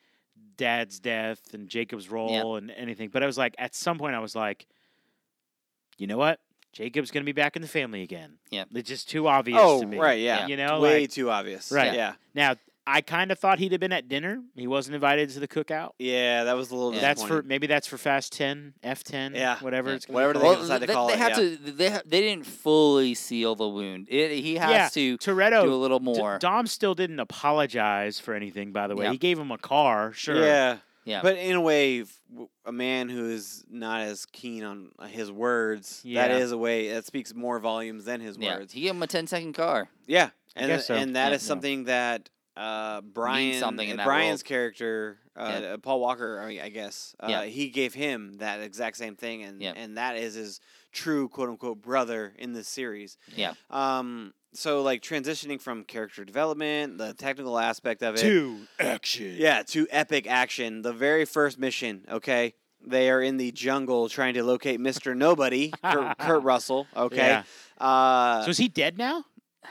Dad's death and Jacob's role yep. and anything. But I was like, at some point I was like, you know what? Jacob's going to be back in the family again. Yeah. It's just too obvious oh, to me. Oh, right, yeah. You know, way like, too obvious. Right, yeah. yeah. Now, I kind of thought he'd have been at dinner. He wasn't invited to the cookout. Yeah, that was a little disappointing. That's for maybe that's for Fast ten, F ten, yeah. whatever yeah. it's going whatever to be. Whatever they decide to they, call they it. Have yeah. to, they have They didn't fully seal the wound. It, he has yeah, to Toretto, do a little more. D- Dom still didn't apologize for anything, by the way. Yeah. He gave him a car, sure. Yeah. Yeah. But in a way, a man who is not as keen on his words, yeah. that is a way that speaks more volumes than his yeah. words. He gave him a ten-second car. Yeah. And, th- so. and that yeah, is no. something that uh, Brian, something in that Brian's world. Character, uh, yeah. Paul Walker, I, mean, I guess, uh, yeah. he gave him that exact same thing. And, yeah. and that is his true, quote-unquote, brother in this series. Yeah. Um. So, like, transitioning from character development, the technical aspect of it. To action. Yeah, to epic action. The very first mission, okay? They are in the jungle trying to locate Mister Nobody, Kurt, Kurt Russell, okay? Yeah. Uh, so is he dead now? Uh,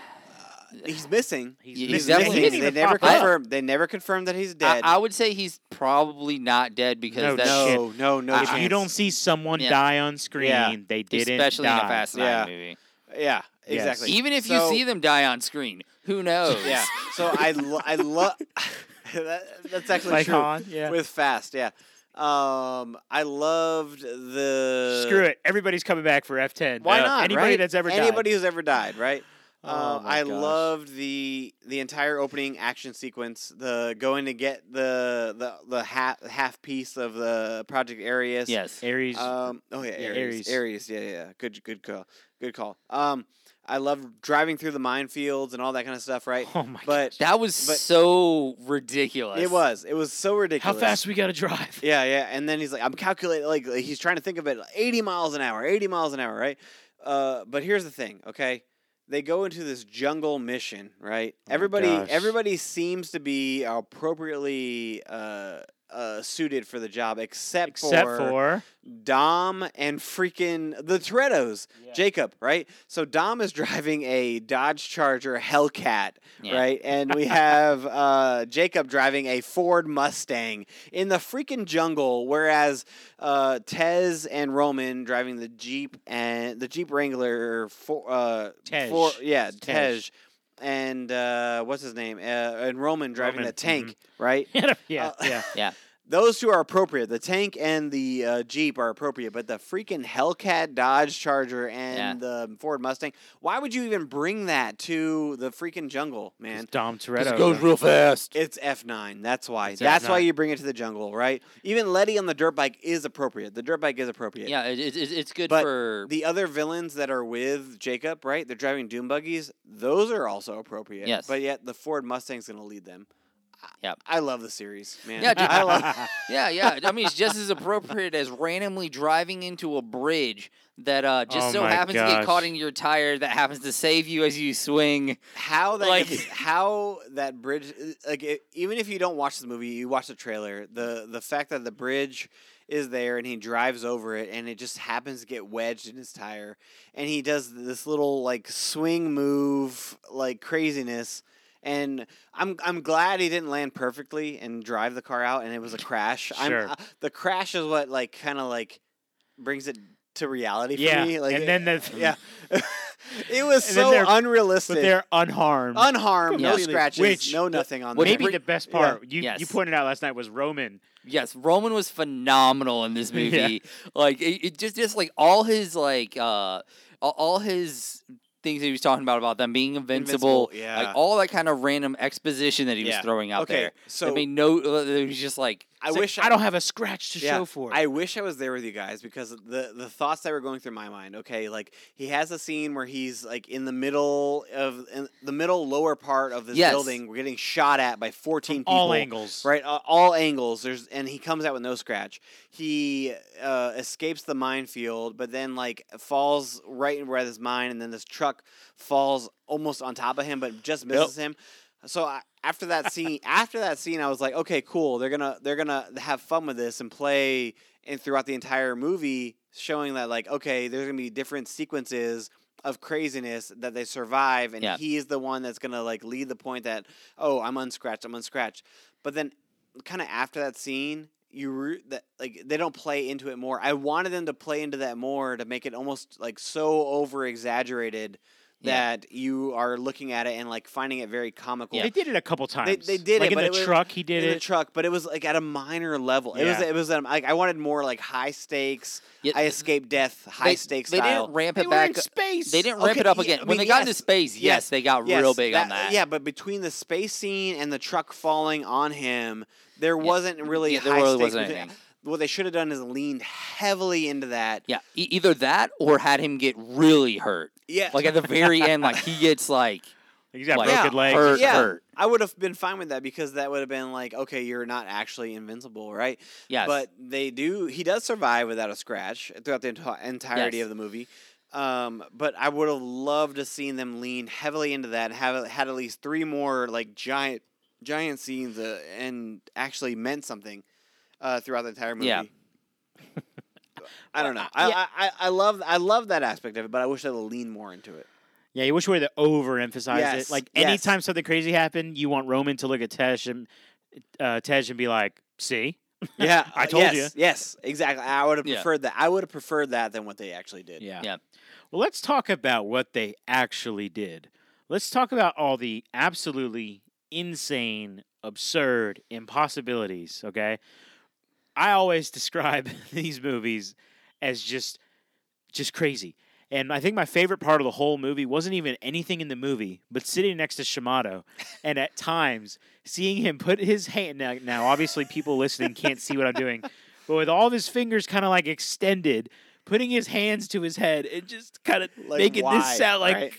he's missing. He's, he's missing. Definitely missing. They, never confirmed, they never confirmed that he's dead. I, I would say he's probably not dead because no, that's... No, shit. no, no, no. If chance. you don't see someone yeah. die on screen, yeah. they didn't Especially die. in a Fast Saga yeah. movie. Yeah. Exactly. Yes. Even if so, you see them die on screen, who knows? Yeah. So I, lo- I love. that, that's actually like true. Han, yeah. With Fast, yeah. Um, I loved the. Screw it! Everybody's coming back for F ten. Why uh, not? Anybody right? that's ever died. Anybody who's ever died, right? Uh, oh I gosh. loved the the entire opening action sequence. The going to get the the, the half half piece of the Project Ares. Yes, Ares. Um, oh yeah, Ares. Yeah, Ares. Ares. Yeah, yeah. Good, good call. Good call. Um, I loved driving through the minefields and all that kind of stuff. Right. Oh my But gosh. that was but so ridiculous. It was. It was so ridiculous. How fast we got to drive? Yeah, yeah. And then he's like, I'm calculating. Like he's trying to think of it. Like, eighty miles an hour. Eighty miles an hour. Right. Uh, but here's the thing. Okay. They go into this jungle mission, right? Oh everybody, everybody seems to be appropriately uh, uh, suited for the job, except, except for, for Dom and freaking the Torettos, yeah. Jacob, right? So Dom is driving a Dodge Charger Hellcat, yeah. right? And we have uh, Jacob driving a Ford Mustang in the freaking jungle, whereas uh, Tez and Roman driving the Jeep and the Jeep Wrangler for uh, Tej. For, yeah, Tej. Tej. And uh, what's his name? Uh, and Roman driving Roman. the tank, mm-hmm. right? yeah, uh, yeah, yeah. Those two are appropriate. The tank and the uh, Jeep are appropriate, but the freaking Hellcat, Dodge Charger, and the yeah. uh, Ford Mustang, why would you even bring that to the freaking jungle, man? It's Dom Toretto. It goes real fast. It's F nine. That's why. It's That's F nine. Why you bring it to the jungle, right? Even Letty on the dirt bike is appropriate. The dirt bike is appropriate. Yeah, it, it, it's good but for... the other villains that are with Jacob, right? They're driving Doom Buggies. Those are also appropriate. Yes. But yet the Ford Mustang's going to lead them. Yeah, I love the series, man. Yeah, dude, I love yeah, yeah. I mean, it's just as appropriate as randomly driving into a bridge that uh, just oh so happens gosh. to get caught in your tire that happens to save you as you swing. How that like gets, how that bridge, like it, even if you don't watch the movie, you watch the trailer. The the fact that the bridge is there and he drives over it and it just happens to get wedged in his tire and he does this little like swing move like craziness. And I'm I'm glad he didn't land perfectly and drive the car out, and it was a crash. Sure. I'm, uh, the crash is what like kind of like brings it to reality for yeah. me. Like, and then the yeah, it was and so unrealistic. But they're unharmed, unharmed, yeah. no scratches, Which, no nothing on. Which maybe the best part yeah. you yes. you pointed out last night was Roman. Yes, Roman was phenomenal in this movie. yeah. Like it, it just just like all his like uh all his. things that he was talking about, about them being invincible, invincible yeah. like all that kind of random exposition that he yeah. was throwing out okay, there. So I mean, no, it was just like, I like, wish I, I don't have a scratch to yeah, show for it. I wish I was there with you guys because the, the thoughts that were going through my mind. Okay, like he has a scene where he's like in the middle of in the middle lower part of this yes. building, we're getting shot at by fourteen From people, all angles, right? Uh, all angles. There's and he comes out with no scratch. He uh, escapes the minefield, but then like falls right where this mine, and then this truck falls almost on top of him, but just misses yep. him. So I, after that scene, after that scene, I was like, okay, cool. They're gonna they're gonna have fun with this and play and throughout the entire movie, showing that like, okay, there's gonna be different sequences of craziness that they survive, and yeah. he's the one that's gonna like lead the point that oh, I'm unscratched, I'm unscratched. But then, kind of after that scene. You re- that like they don't play into it more. I wanted them to play into that more to make it almost like so over exaggerated yeah. that you are looking at it and like finding it very comical. Yeah. They did it a couple times. They, they did like it in but the it truck. Was, he did in it in the truck, but it was like at a minor level. Yeah. It was it was um, like I wanted more like high stakes. Yeah, I escaped death. High they, stakes. They style. didn't ramp it they back. Were in space. They didn't ramp okay, it up yeah, again I mean, when they yes, got into space. Yes, yes they got yes, real big that, on that. Yeah, but between the space scene and the truck falling on him. There yeah. wasn't really yeah, high there really wasn't anything. What they should have done is leaned heavily into that. Yeah, e- either that or had him get really hurt. Yeah, like at the very end, like he gets like he's got like, broken yeah. legs. Hurt, yeah. hurt. I would have been fine with that because that would have been like, okay, you're not actually invincible, right? Yes. But they do. He does survive without a scratch throughout the ent- entirety yes. of the movie. Um, but I would have loved to have seen them lean heavily into that and have had at least three more like giant. giant scenes uh, and actually meant something uh, throughout the entire movie. Yeah. I don't know. I, yeah. I, I, I love I love that aspect of it, but I wish I would lean more into it. Yeah, you wish we would have overemphasized yes. it. Like yes. anytime something crazy happened, you want Roman to look at Tej and uh, Tej and be like, "See, yeah, I told yes. you." Yes, exactly. I would have preferred yeah. that. I would have preferred that than what they actually did. Yeah. yeah. Well, let's talk about what they actually did. Let's talk about all the absolutely insane, absurd impossibilities, okay? I always describe these movies as just just crazy. And I think my favorite part of the whole movie wasn't even anything in the movie, but sitting next to Shimado and at times seeing him put his hand... Now, now obviously, people listening can't see what I'm doing, but with all of his fingers kind of like extended, putting his hands to his head and just kind of like making why, this sound like right?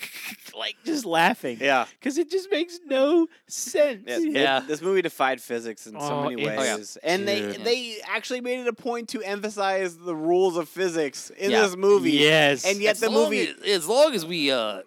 like just laughing. Yeah. Because it just makes no sense. Yeah. yeah. It, this movie defied physics in oh, so many ways. Oh, yeah. And they yeah. they actually made it a point to emphasize the rules of physics in yeah. this movie. Yes. And yet as the movie... As, as long as we uh,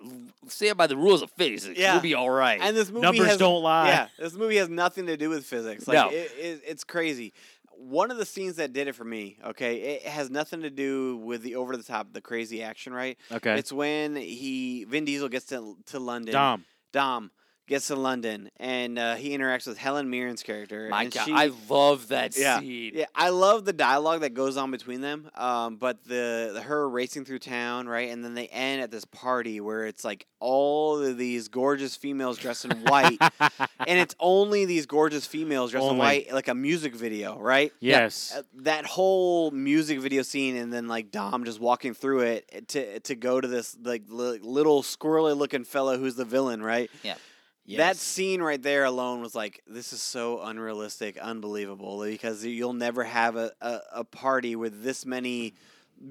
stand by the rules of physics, yeah. we'll be all right. And this movie Numbers has, don't lie. Yeah. This movie has nothing to do with physics. Like, no. It, it, it's crazy. One of the scenes that did it for me, okay, it has nothing to do with the over-the-top, the crazy action, right? Okay. It's when he, Vin Diesel gets to, to London. Dom. Dom gets to London, and uh, he interacts with Helen Mirren's character. My and God, she, I love that yeah, scene. Yeah, I love the dialogue that goes on between them, um, but the, the her racing through town, right, and then they end at this party where it's like all of these gorgeous females dressed in white, and it's only these gorgeous females dressed only. in white, like a music video, right? Yes. Yeah, that whole music video scene, and then like Dom just walking through it to to go to this like li- little squirrely-looking fellow who's the villain, right? Yeah. Yes. That scene right there alone was like, this is so unrealistic, unbelievable, because you'll never have a, a, a party with this many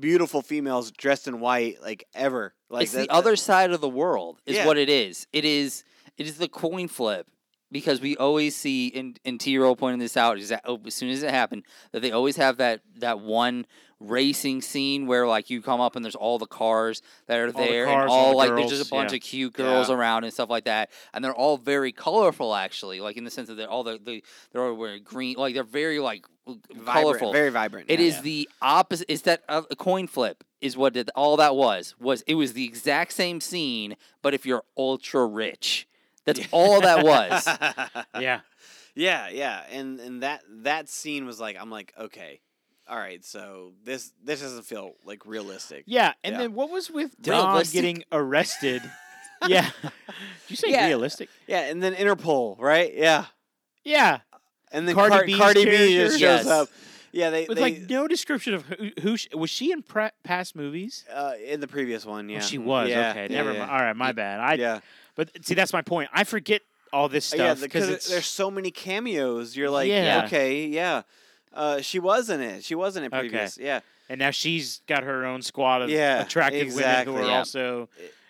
beautiful females dressed in white, like, ever. Like It's that, the that, other side of the world is yeah. what it is. It is it is the coin flip, because we always see, and, and T-Roll pointed this out is that, oh, as soon as it happened, that they always have that, that one racing scene where, like, you come up and there's all the cars that are all there the cars, and all, all the like girls. There's just a bunch yeah. of cute girls yeah. around and stuff like that, and they're all very colorful, actually, like in the sense that they're all the, the they're all wearing green, like they're very like vibrant, colorful, very vibrant. It yeah, is yeah. the opposite. It's that uh, coin flip is what did, all that was was it was the exact same scene, but if you're ultra rich, that's all that was. Yeah, yeah, yeah, and and that that scene was like, I'm like, okay. All right, so this this doesn't feel, like, realistic. Yeah, and yeah. then what was with Dom realistic. getting arrested? yeah. Did you say yeah. realistic? Yeah, and then Interpol, right? Yeah. Yeah. And then Cardi, Car- B's Cardi B just yes. shows up. Yeah, they, with, they, like, no description of who... who she, was she in pre- past movies? Uh, in the previous one, yeah. Oh, she was, yeah. okay. Yeah, never yeah. mind. All right, my bad. I, yeah. But, see, that's my point. I forget all this stuff. because yeah, there's so many cameos. You're like, yeah. okay, yeah. Uh, she was in it. She was in it previous. Okay. Yeah. And now she's got her own squad of yeah, attractive exactly. women who are yeah. also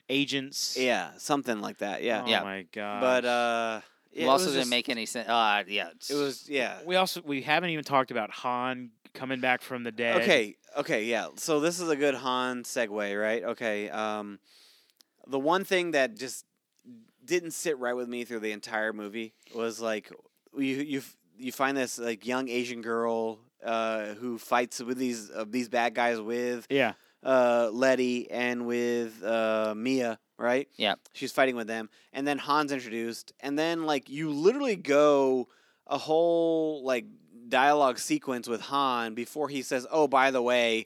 agents. Yeah, something like that. Yeah. Oh, yeah. my God. But uh, it also didn't just, make any sense. Uh, yeah. It was, yeah. We also, we haven't even talked about Han coming back from the dead. Okay. Okay. Yeah. So this is a good Han segue, right? Okay. Um, the one thing that just didn't sit right with me through the entire movie was like, you, you've, you find this like young Asian girl uh, who fights with these uh, these bad guys with yeah. uh, Letty and with uh, Mia, right? Yeah. She's fighting with them. And then Han's introduced. And then like you literally go a whole like dialogue sequence with Han before he says, oh, by the way,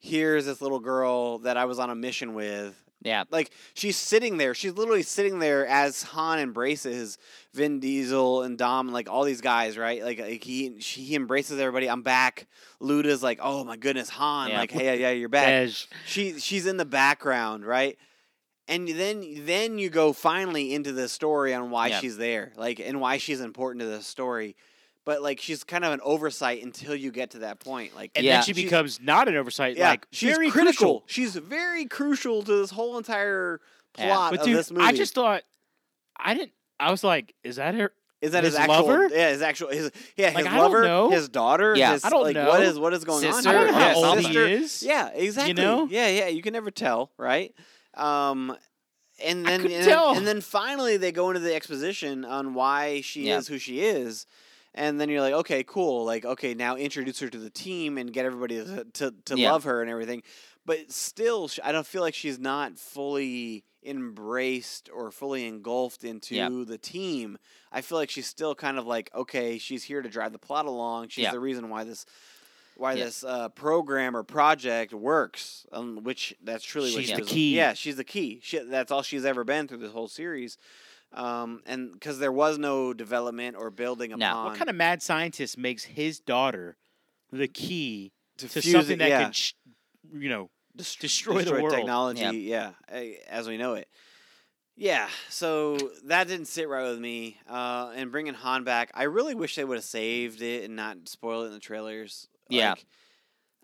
here's this little girl that I was on a mission with. Yeah. Like, she's sitting there. She's literally sitting there as Han embraces Vin Diesel and Dom, and, like, all these guys, right? Like, like he she, he embraces everybody. I'm back. Luda's like, oh, my goodness, Han. Yeah. Like, hey, yeah, you're back. she She's in the background, right? And then then you go finally into the story on why yeah. she's there, like, and why she's important to the story. But, like, she's kind of an oversight until you get to that point. Like, and yeah. then she becomes she's, not an oversight. Yeah, like, she's very critical. Crucial. She's very crucial to this whole entire plot yeah. but of dude, this movie. I just thought, I didn't, I was like, is that her? Is that his, his actual lover? Yeah, his actual, his, yeah, like, his I lover, don't know. his daughter. Yeah, his, I don't like, know. What is, what is going sister? on here? I don't know yeah, how old sister. he is. Yeah, exactly. You know? Yeah, yeah, you can never tell, right? Um... And then, I couldn't tell. and then finally they go into the exposition on why she yeah. is who she is. And then you're like, okay, cool. Like, okay, now introduce her to the team and get everybody to to, to yeah. love her and everything. But still, I don't feel like she's not fully embraced or fully engulfed into yeah. the team. I feel like she's still kind of like, okay, she's here to drive the plot along. She's yeah. the reason why this why yeah. this uh, program or project works, um, which that's truly she's what she the is. key. Yeah, she's the key. She, that's all she's ever been through this whole series. Um, and because there was no development or building upon. Now, what kind of mad scientist makes his daughter the key to, to something it, that yeah. can, sh- you know, Dest- destroy, destroy the world. Technology, yeah. yeah, as we know it. Yeah, so that didn't sit right with me. Uh, and bringing Han back, I really wish they would have saved it and not spoiled it in the trailers. Yeah. Like,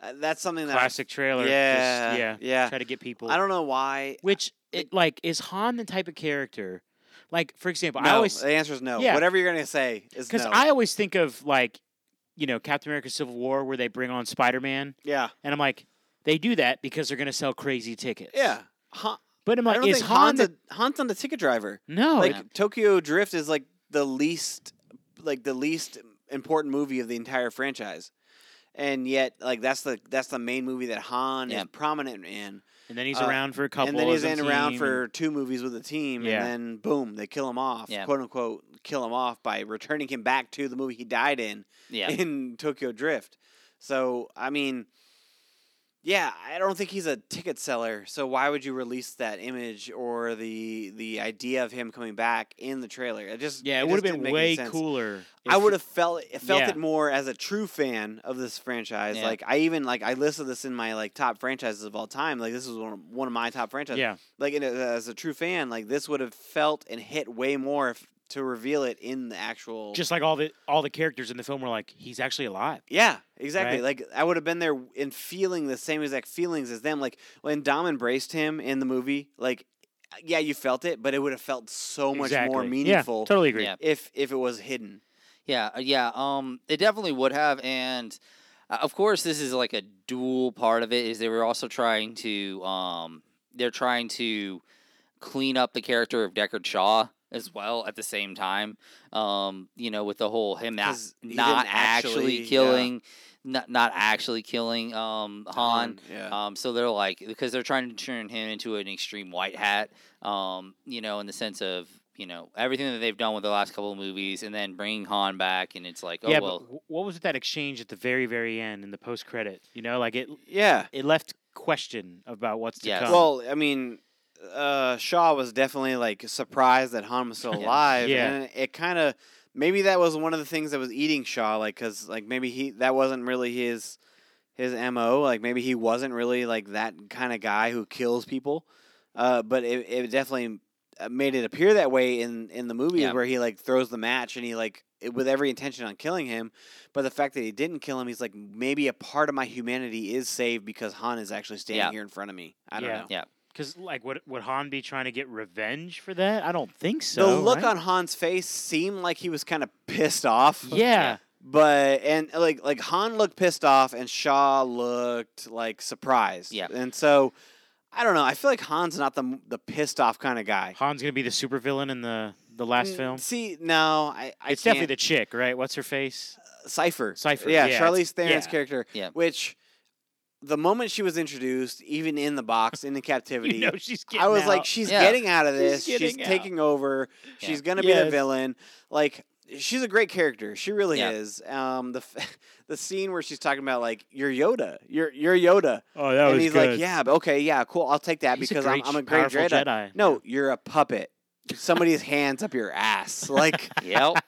uh, that's something that... Classic I, trailer. Yeah, just, yeah. Yeah. Try to get people... I don't know why... Which, it like, is Han the type of character... Like, for example, no, I always... the answer is no. Yeah. Whatever you're going to say is no. Because I always think of, like, you know, Captain America Civil War where they bring on Spider-Man. Yeah. And I'm like, they do that because they're going to sell crazy tickets. Yeah. Han, but I'm like, I don't is think Han... Han's, the, a, Han's on the ticket driver. No. Like, yeah. Tokyo Drift is, like, the least, like, the least important movie of the entire franchise. And yet, like, that's the that's the main movie that Han yeah. is prominent in. And then he's uh, around for a couple. And then he's in around for two movies with the team. Yeah. And then, boom, they kill him off. Yeah. Quote, unquote, kill him off by returning him back to the movie he died in. Yeah. In Tokyo Drift. So, I mean, yeah, I don't think he's a ticket seller. So why would you release that image or the the idea of him coming back in the trailer? It just Yeah, it, it would have been way cooler. I would have felt, felt yeah. it more as a true fan of this franchise. Yeah. Like, I even, like, I listed this in my, like, top franchises of all time. Like, this is one of, one of my top franchises. Yeah. Like, in a, as a true fan, like, this would have felt and hit way more if, to reveal it in the actual... Just like all the all the characters in the film were like, he's actually alive. Yeah, exactly. Right? Like, I would have been there and feeling the same exact feelings as them. Like, when Dom embraced him in the movie, like... Yeah, you felt it, but it would have felt so much exactly. more meaningful. Yeah, totally agree. Yeah. If, if it was hidden. Yeah, yeah, um, it definitely would have, and uh, of course, this is like a dual part of it. Is they were also trying to, um, they're trying to clean up the character of Deckard Shaw as well at the same time. Um, you know, with the whole him not not actually, actually killing, yeah. not not actually killing um, Han. Yeah. Um, so they're like because they're trying to turn him into an extreme white hat. Um, you know, in the sense of. You know, everything that they've done with the last couple of movies and then bringing Han back and it's like, oh, yeah, well. But what was it, that exchange at the very, very end in the post-credit? You know, like it yeah. it left question about what's to yes. come. Well, I mean, uh, Shaw was definitely like surprised that Han was still alive. yeah. And it kind of, maybe that was one of the things that was eating Shaw, like, because like maybe he, that wasn't really his, his M O. Like maybe he wasn't really like that kind of guy who kills people. Uh, but it, it definitely... made it appear that way in, in the movie yeah. where he like throws the match and he like it, with every intention on killing him, but the fact that he didn't kill him, he's like maybe a part of my humanity is saved because Han is actually standing yeah. here in front of me. I don't yeah. know. Yeah, because like would would Han be trying to get revenge for that? I don't think so. The look right? on Han's face seemed like he was kind of pissed off. Yeah, but and like like Han looked pissed off and Shaw looked like surprised. Yeah, and so. I don't know. I feel like Han's not the the pissed off kind of guy. Han's gonna be the supervillain in the, the last film. See, no, I. I it's can't. Definitely the chick, right? What's her face? Uh, Cypher. Cypher. Yeah, yeah. Charlize Theron's yeah. character. Yeah. Which, the moment she was introduced, even in the box, in the captivity, you know she's getting I was out. like, she's yeah. getting out of this. She's, she's taking over. Yeah. She's gonna yes. be the villain. Like. She's a great character. She really yeah. is. Um, the f- the scene where she's talking about like you're Yoda, you're you're Yoda. Oh, that and was. And he's good. like, yeah, okay, yeah, cool. I'll take that he's because great, I'm, I'm a great Jedi. Jedi. No, you're a puppet. Somebody's hands up your ass. Like, yep.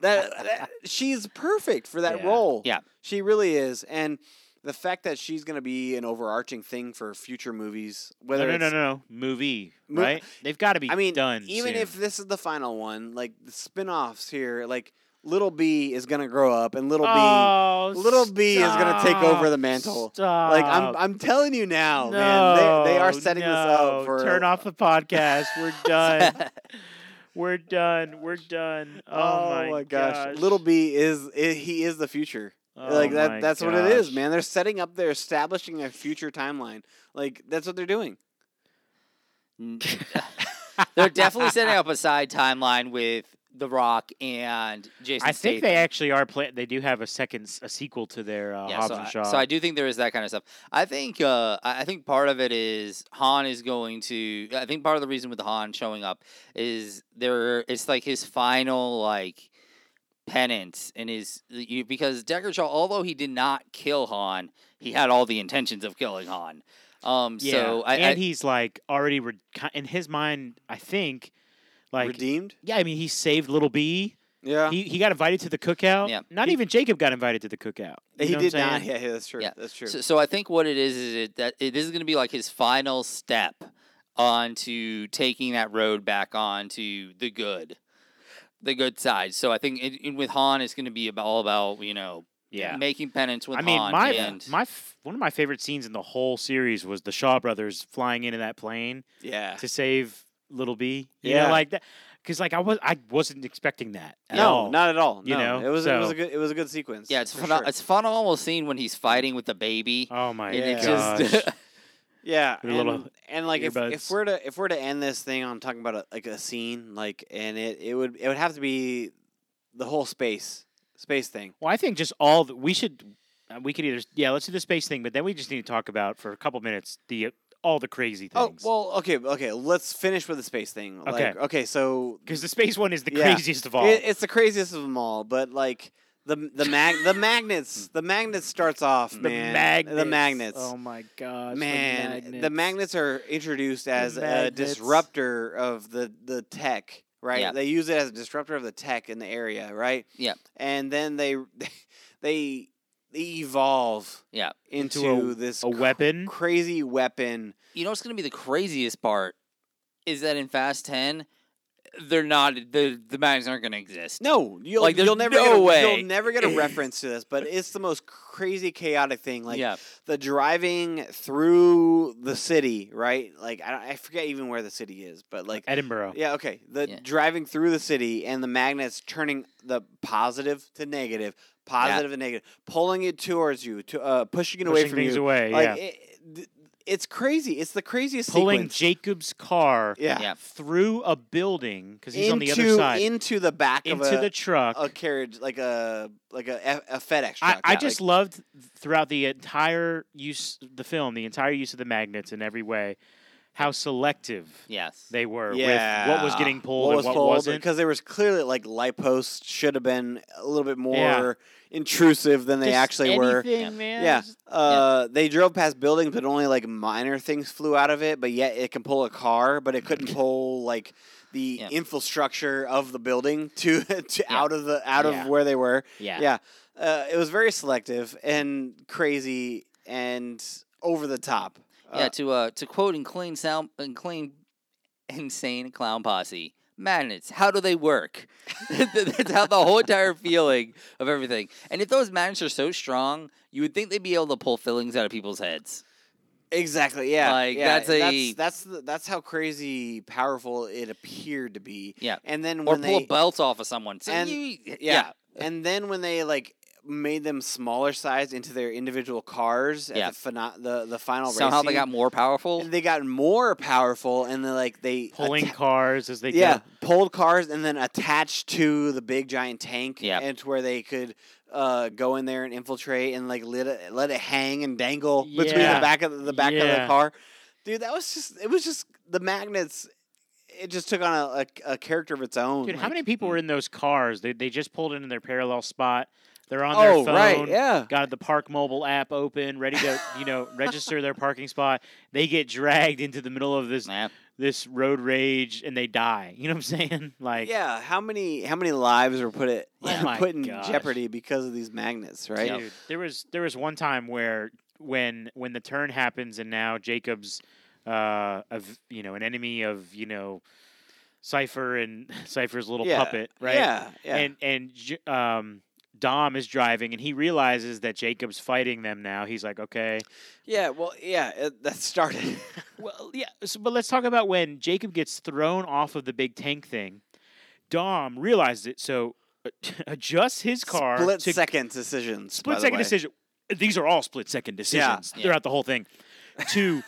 That, that she's perfect for that yeah. role. Yeah, she really is. And the fact that she's going to be an overarching thing for future movies, whether no, no, it's... No, no, no, movie, movie, right? They've got to be I mean, done even soon. If this is the final one, like, the spinoffs here, like, Little B is going to grow up, and Little oh, B Little stop, B is going to take over the mantle. Stop. Like, I'm I'm telling you now, no, man. They, they are setting no. this up for... Turn off the podcast. We're done. We're done. We're done. Oh, oh my, my gosh. gosh. Little B is, is, he is the future. Oh like that that's gosh. what it is, man. They're setting up, they're establishing a future timeline. Like that's what they're doing. They're definitely setting up a side timeline with The Rock and Jason I Statham. Think they actually are play- they do have a second a sequel to their uh, yeah, Hobbs so and Shaw. I, so I do think there is that kind of stuff. I think uh, I think part of it is Han is going to I think part of the reason with Han showing up is there it's like his final like penance in his you, because Deckard Shaw, although he did not kill Han, he had all the intentions of killing Han. Um, yeah, so I, and I, he's like already re- in his mind, I think, like redeemed. Yeah, I mean, he saved Little B. Yeah. He he got invited to the cookout. Yeah. Not he, even Jacob got invited to the cookout. You he did not. Yeah, yeah, that's true. Yeah. That's true. So, so I think what it is is it, that it, this is going to be like his final step onto taking that road back onto the good, the good side. So I think it, it, with Han, it's going to be about, all about, you know, yeah, making penance with Han. I mean, Han my, and... my one of my favorite scenes in the whole series was the Shaw brothers flying into that plane. Yeah. To save Little B. You yeah. know, like that. Because like I was, I wasn't expecting that. At no, all. not at all. No. You know, it was so, it was a good it was a good sequence. Yeah, it's fun. Sure. It's fun almost scene when he's fighting with the baby. Oh my and yeah. It just yeah, and, and like if, if we're to if we're to end this thing on talking about a, like a scene, like and it, it would it would have to be the whole space space thing. Well, I think just all the, we should uh, we could either yeah let's do the space thing, but then we just need to talk about for a couple minutes the. Uh, all the crazy things. Oh, well, okay, okay. Let's finish with the space thing. Okay. Like, okay, so... Because the space one is the yeah, craziest of all. It, it's the craziest of them all, but, like, the the mag the magnets. The magnets starts off, the man. Magnets. The magnets. Oh, my gosh. Man, the magnets, the magnets are introduced as a disruptor of the, the tech, right? Yeah. They use it as a disruptor of the tech in the area, right? Yeah. And then they... they evolve yeah. into, into a, this a weapon, cr- crazy weapon. You know what's going to be the craziest part is that in Fast ten, they're not the the magnets aren't going to exist. No, you'll like, you'll never no get a, way. you'll never get a reference to this, but it's the most crazy chaotic thing. Like yeah. the driving through the city, right? Like I, I forget even where the city is, but like Edinburgh. Yeah, okay. The yeah. driving through the city and the magnets turning the positive to negative. Positive yeah. and negative, pulling it towards you, to uh, pushing it pushing away from things you. Away, like, yeah. it, it's crazy. It's the craziest. Pulling sequence. Jacob's car, yeah. Yeah. through a building because he's into, on the other side, into the back, into of a, the truck, a carriage, like a like a, a FedEx truck. I, yeah, I just like, loved throughout the entire use the film, the entire use of the magnets in every way. How selective yes. they were yeah. with what was getting pulled what was and what pulled, wasn't. Because there was clearly, like, light posts should have been a little bit more yeah. intrusive than they Just actually anything, were. Man. Yeah. Uh, yeah. They drove past buildings, but only, like, minor things flew out of it. But yet it can pull a car, but it couldn't pull, like... the yeah. infrastructure of the building to, to yeah. out of the out yeah. of where they were. Yeah, yeah. Uh, it was very selective and crazy and over the top. Uh, yeah, to uh, to quote and clean sound and clean insane clown posse. Magnets, how do they work? That's how the whole entire feeling of everything. And if those magnets are so strong, you would think they'd be able to pull fillings out of people's heads. Exactly. Yeah. Like yeah. that's a that's that's, the, that's how crazy powerful it appeared to be. Yeah. And then when or pull they, a belt off of someone. So and, you, yeah. yeah. And then when they like made them smaller sized into their individual cars yeah. at the, fina- the the final race. Somehow racing, they got more powerful. They got more powerful, and they like they pulling atta- cars as they yeah can. pulled cars and then attached to the big giant tank. Yeah. And to where they could. Uh, go in there and infiltrate and like let it let it hang and dangle yeah. between the back of the, the back yeah. of the car, dude. That was just it was just the magnets. It just took on a, a, a character of its own. Dude, like, how many people were in those cars? They they just pulled into their parallel spot. They're on oh, their phone. Right, yeah. Got the Park Mobile app open, ready to you know register their parking spot. They get dragged into the middle of this. Nah. This road rage and they die. You know what I'm saying? Like yeah, how many how many lives were put it yeah, put in gosh. jeopardy because of these magnets, right? Dude, yeah. there was there was one time where when when the turn happens and now Jacob's uh of you know an enemy of you know Cypher and Cypher's little yeah. puppet, right? Yeah, yeah. And and um. Dom is driving, and he realizes that Jacob's fighting them now. He's like, okay. Yeah, well, yeah, it, that started. well, yeah, so, but let's talk about when Jacob gets thrown off of the big tank thing. Dom realizes it, so adjusts his car. Split-second decisions, Split-second decision. These are all split-second decisions yeah. throughout yeah. the whole thing. To...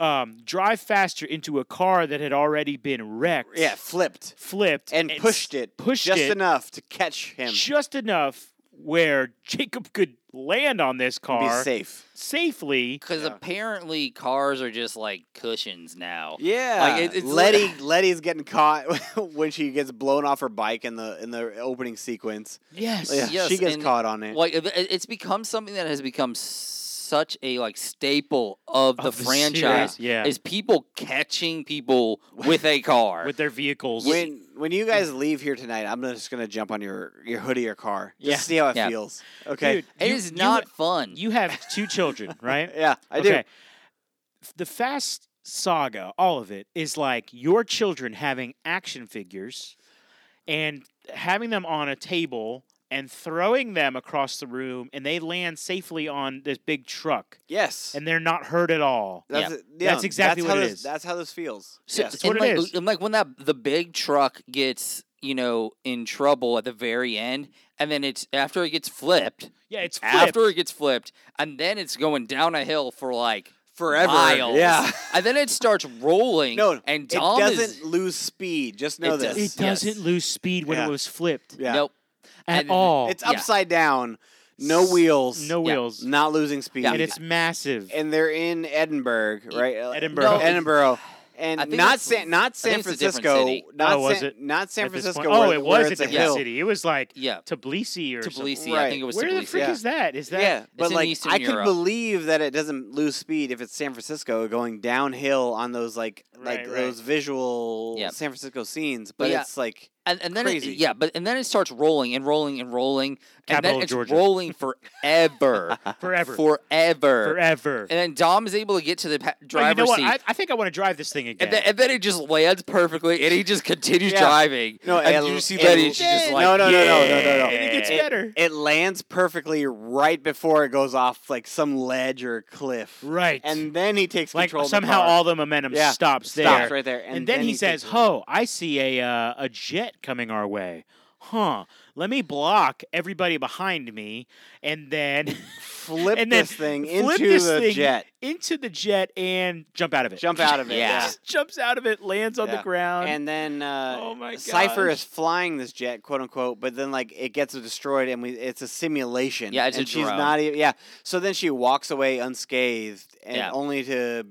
Um, drive faster into a car that had already been wrecked. Yeah, flipped. Flipped. And, and pushed it. Pushed just it. Just enough to catch him. Just enough where Jacob could land on this car. Be safe. Safely. Because yeah. apparently cars are just like cushions now. Yeah. Like it, it's Letty, Letty's getting caught when she gets blown off her bike in the in the opening sequence. Yes. Yeah, yes. She gets and caught on it. Like it's become something that has become so such a like staple of, of the, the franchise. Yeah. Yeah. Is people catching people with a car. With their vehicles. When when you guys leave here tonight, I'm just going to jump on your, your hoodie or car. Just yeah. see how it yeah. feels. Okay. Dude, it you, is not you, fun. You have two children, right? Yeah, I okay. do. The Fast Saga, all of it, is like your children having action figures and having them on a table and throwing them across the room, and they land safely on this big truck. Yes. And they're not hurt at all. That's, yeah. Yeah. that's exactly that's what it is. That's how this feels. So, yes. That's what like, it is. And like when that the big truck gets, you know, in trouble at the very end, and then it's after it gets flipped. Yeah, it's flipped. After it gets flipped, and then it's going down a hill for like forever. Miles. Yeah. And then it starts rolling. No, and Dom it doesn't is, lose speed. Just know it this. Does, it doesn't yes. lose speed when yeah. it was flipped. Yeah. Nope. At and all. It's upside yeah. down. No wheels. No yeah. wheels. Not losing speed. Yeah. And it's massive. And they're in Edinburgh, right? Edinburgh. No, Edinburgh. And not San, not San Francisco. Not oh, was it? Not San Francisco. Oh, it was a different hill. City. It was like yeah. Tbilisi or Tbilisi, something. Right. I think it was Where Tbilisi. Where the frick yeah. is that? Is that? Yeah, it's but in like Eastern I Europe. Could believe that it doesn't lose speed if it's San Francisco going downhill on those like right, like right. those visual yep. San Francisco scenes, but yeah. it's like and, and then crazy. It, yeah, but and then it starts rolling and rolling and rolling, Capital and then it's Georgia. rolling forever, forever, forever, forever. And then Dom is able to get to the pa- driver's oh, you know seat. I, I think I want to drive this thing. And then, and then it just lands perfectly, and he just continues yeah. driving. No, and, and you see that he's just like, no, no, yeah. no, no, no, no, no. And it gets it, better. It lands perfectly right before it goes off like some ledge or cliff. Right. And then he takes like, control. Like somehow all the momentum yeah. stops there. Stops right there. And, and then, then he, he says, "Ho, I see a uh, a jet coming our way. Huh? Let me block everybody behind me, and then." Flip and this thing flip into this the thing jet. Into the jet and jump out of it. Jump out of it. yeah. yeah. Jumps out of it, lands on yeah. the ground. And then uh, oh my Cypher is flying this jet, quote unquote, but then like it gets destroyed and we it's a simulation. Yeah, it's and a she's drone. Not even, yeah. So then she walks away unscathed and yeah. only to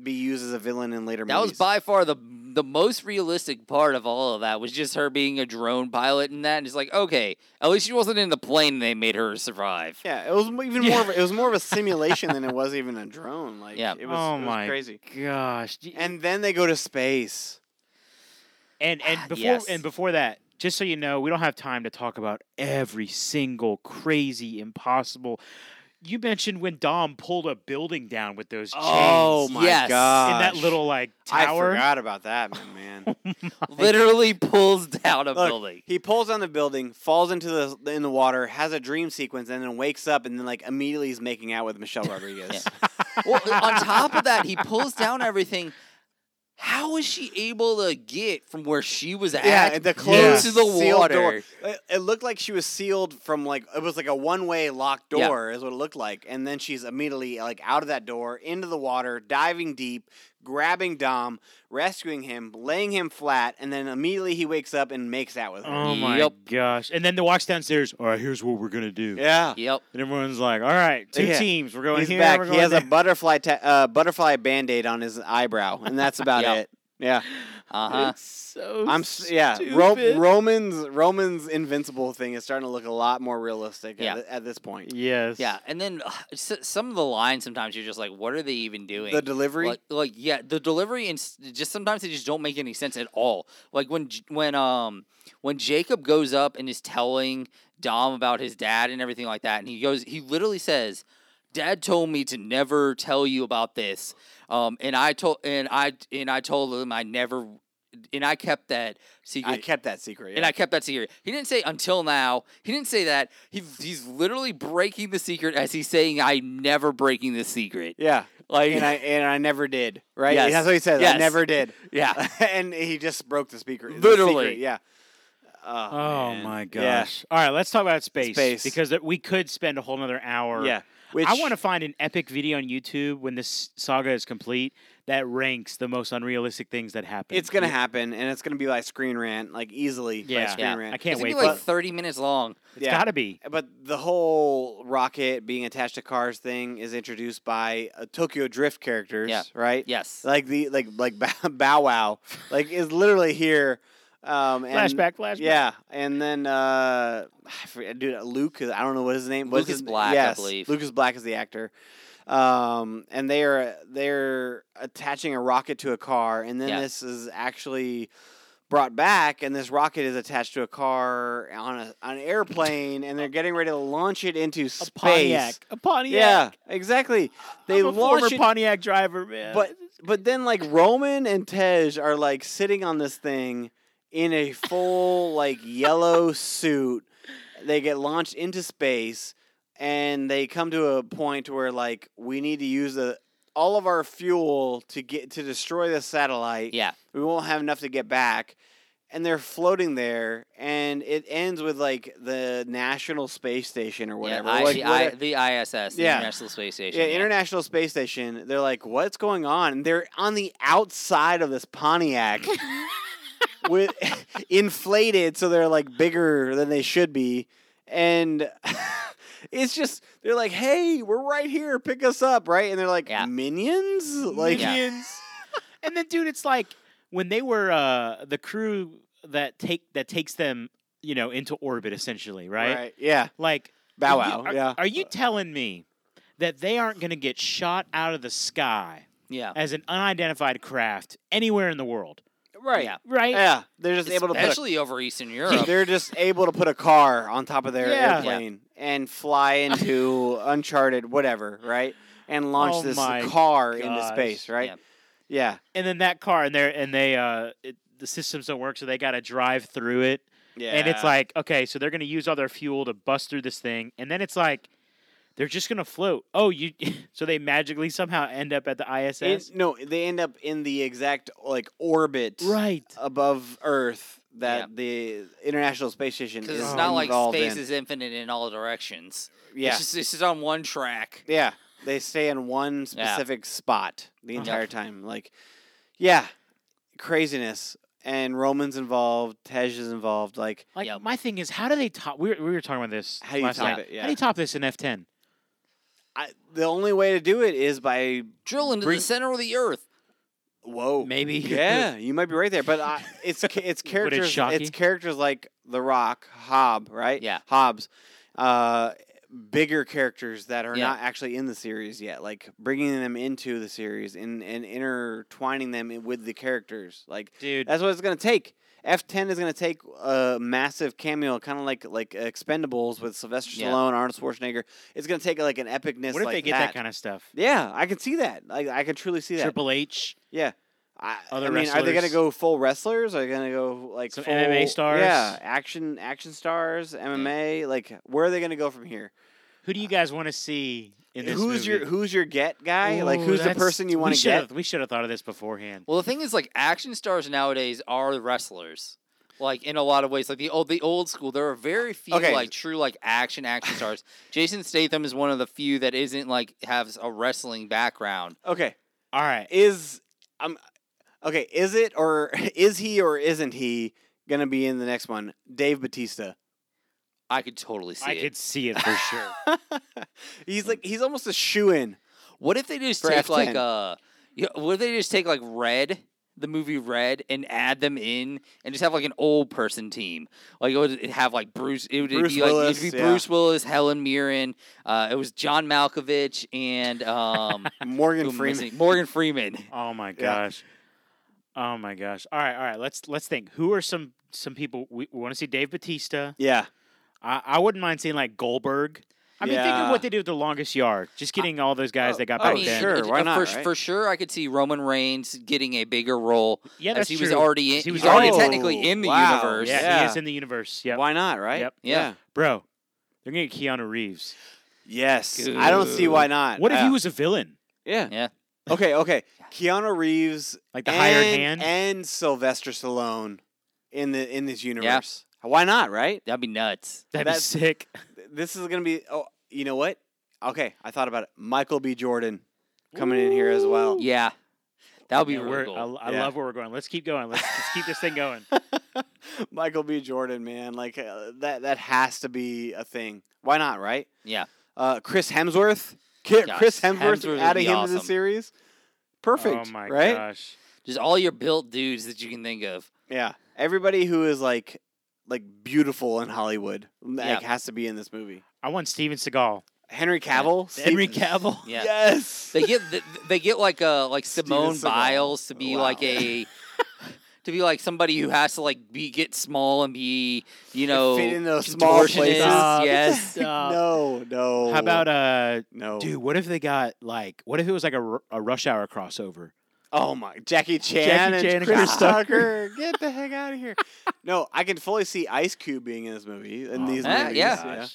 be used as a villain in later that movies. That was by far the the most realistic part of all of that was just her being a drone pilot and that. And it's like, okay, at least she wasn't in the plane they made her survive. Yeah, it was even yeah. more of a, it was more of a simulation than it was even a drone. Like, yeah. it was, oh it was my crazy. Gosh. And then they go to space. And and before yes. and before that, just so you know, we don't have time to talk about every single crazy impossible. You mentioned when Dom pulled a building down with those chains. Oh, my yes. gosh. In that little, like, tower. I forgot about that, man. oh Literally pulls down a Look, building. He pulls down the building, falls into the in the water, has a dream sequence, and then wakes up, and then, like, immediately is making out with Michelle Rodriguez. Well, on top of that, he pulls down everything. How was she able to get from where she was at yeah, the close yeah. to the water? It, it looked like she was sealed from like it was like a one-way locked door yeah. is what it looked like, and then she's immediately like out of that door into the water, diving deep, grabbing Dom, rescuing him, laying him flat, and then immediately he wakes up and makes out with her. Oh my yep. gosh! And then the walks downstairs. All right, here's what we're gonna do. Yeah. Yep. And everyone's like, "All right, two yeah. teams. We're going He's here. Back. We're going he has there. a butterfly ta- uh, butterfly Band-Aid on his eyebrow, and that's about yep. it. Yeah. Uh huh. It's so I'm stupid. yeah. Ro- Roman's Roman's invincible thing is starting to look a lot more realistic yeah. at, th- at this point. Yes. Yeah, and then uh, s- some of the lines sometimes you're just like, what are they even doing? The delivery, like, like yeah, the delivery, and just sometimes they just don't make any sense at all. Like when when um when Jacob goes up and is telling Dom about his dad and everything like that, and he goes, he literally says, "Dad told me to never tell you about this, um, and I told and I and I told him I never, and I kept that secret. I kept that secret, yeah. and I kept that secret." He didn't say until now. He didn't say that. He he's literally breaking the secret as he's saying, "I'm never breaking the secret." Yeah, like and I and I never did. Right? Yes. That's what he says. Yes. I never did. Yeah, and he just broke the speaker. Literally, the secret, yeah. Oh, oh my gosh! Yeah. All right, let's talk about space, space. because we could spend a whole another hour. Yeah. Which, I want to find an epic video on YouTube when this saga is complete that ranks the most unrealistic things that happen. It's going to happen, and it's going to be like Screen Rant, like easily. Yeah, like Screen yeah. Rant. I can't it's wait. It's going to be like thirty minutes long. It's yeah. got to be. But the whole rocket being attached to cars thing is introduced by uh, Tokyo Drift characters, yeah. right? Yes. Like the like like Bow Wow, like is literally here. Um, and flashback, flashback. Yeah, and then uh, I forget, dude, Luke. I don't know what his name. Lucas his, Black, yes, I believe. Lucas Black is the actor. Um, and they are they're attaching a rocket to a car, and then yeah. this is actually brought back, and this rocket is attached to a car on, a, on an airplane, and they're getting ready to launch it into a space. Pontiac. A Pontiac. Yeah, exactly. They I'm a launch former it, Pontiac driver, man. But but then like Roman and Tej are like sitting on this thing in a full like yellow suit. They get launched into space, and they come to a point where like we need to use the all of our fuel to get to destroy the satellite. Yeah. We won't have enough to get back. And they're floating there, and it ends with like the National Space Station or whatever. Yeah, I, like, the, I, the I S S, the yeah. International Space Station. Yeah, yeah, International Space Station. They're like, what's going on? And they're on the outside of this Pontiac with inflated, so they're like bigger than they should be. And it's just, they're like, hey, we're right here. Pick us up, right? And they're like, yeah. minions? Like, minions. Yeah. And then, dude, it's like when they were uh, the crew that take that takes them, you know, into orbit, essentially, right? Right, yeah. Like, Bow Wow, are, yeah. Are you telling me that they aren't going to get shot out of the sky yeah. as an unidentified craft anywhere in the world? Right. Yeah. Right. Yeah. They're just Especially able to, especially over Eastern Europe, they're just able to put a car on top of their yeah. airplane yeah. and fly into uncharted whatever, right? And launch oh this car gosh. into space, right? Yeah. yeah. And then that car and they and they uh, it, the systems don't work, so they got to drive through it. Yeah. And it's like, okay, so they're going to use all their fuel to bust through this thing, and then it's like, they're just going to float. Oh, you! So they magically somehow end up at the I S S? It, no, they end up in the exact like orbit right. above Earth that yeah. the International Space Station is involved in. Because it's not like space in. is infinite in all directions. Yeah. It's just, it's just on one track. Yeah. They stay in one specific yeah. spot the entire uh-huh. time. Like, yeah, craziness. And Roman's involved, Tej is involved. Like, like yeah. my thing is, how do they top... We were, we were talking about this how do you last top night. It? Yeah. How do you top this in F ten? I, the only way to do it is by drill into bring, the center of the earth. Whoa, maybe. Yeah, you might be right there, but I, it's it's characters. It's characters like The Rock, Hobb, right? Yeah, Hobbs. Uh, bigger characters that are yeah. not actually in the series yet, like bringing them into the series and, and intertwining them with the characters. Like, dude, that's what it's gonna take. F ten is going to take a massive cameo, kind of like like Expendables with Sylvester yeah. Stallone, Arnold Schwarzenegger. It's going to take like an epicness. What if like they get that. that kind of stuff? Yeah, I can see that. I, I can truly see that. Triple H. Yeah. I, Other I mean, wrestlers. Are they going to go full wrestlers? Are they going to go like some full, M M A stars? Yeah, action action stars, M M A. Yeah. Like, where are they going to go from here? Who do you guys want to see in this who's movie? Your Who's your get guy? Ooh, like, who's the person you want to get? Have, we should have thought of this beforehand. Well, the thing is, like, action stars nowadays are wrestlers. Like, in a lot of ways. Like, the old, the old school, there are very few, okay. like, true, like, action action stars. Jason Statham is one of the few that isn't, like, has a wrestling background. Okay. All right. Is, um, okay, is it or is he or isn't he going to be in the next one? Dave Bautista. I could totally see I it. I could see it for sure. He's like he's almost a shoo-in. What if they just take F ten? like uh you know, what if they just take like Red, the movie Red, and add them in and just have like an old person team? Like it would have like Bruce it would Bruce be like Willis, it'd be yeah. Bruce Willis, Helen Mirren, uh, it was John Malkovich and um, Morgan Freeman. Morgan Freeman. Oh my gosh. Yeah. Oh my gosh. All right, all right. Let's let's think. Who are some some people we, we want to see? Dave Bautista? Yeah. I, I wouldn't mind seeing, like, Goldberg. I yeah. mean, think of what they did with The Longest Yard. Just getting I, all those guys oh, that got back oh, then. Sure, why not, for, right? for sure, I could see Roman Reigns getting a bigger role. Yeah, that's as he true. Was already in, he was already oh, technically in the wow. universe. Yeah, yeah, he is in the universe. Yep. Why not, right? Yep. Yeah. yeah. Bro, they're going to get Keanu Reeves. Yes. Ooh. I don't see why not. What if uh, he was a villain? Yeah. Yeah. Okay, okay. Keanu Reeves like the and, hired hand? And Sylvester Stallone in the in this universe. Yeah. Why not, right? That'd be nuts. That'd That's, be sick. This is going to be... Oh, you know what? Okay, I thought about it. Michael B. Jordan coming Ooh. in here as well. Yeah. That would be yeah, really cool. I, I yeah. love where we're going. Let's keep going. Let's, let's keep this thing going. Michael B. Jordan, man. Like, uh, that that has to be a thing. Why not, right? Yeah. Uh, Chris Hemsworth. Chris yes. Hemsworth, Hemsworth adding him awesome. to the series. Perfect, Oh, my right? gosh. Just all your built dudes that you can think of. Yeah. Everybody who is, like... like beautiful in Hollywood, like yeah. has to be in this movie. I want Steven Seagal. Henry Cavill. Yeah. Henry Cavill. Yeah. Yes. They get they get like a like Simone Steven Biles Seagal. to be oh, wow. like a to be like somebody who has to like be get small and be you know fit in those small places. Uh, yes. Uh, no. No. How about uh? No. Dude, what if they got like? What if it was like a, a Rush Hour crossover? Oh my! Jackie Chan, Jackie Chan and Chris Tucker, get the heck out of here! No, I can fully see Ice Cube being in this movie. In oh, these uh, movies, yeah. yeah.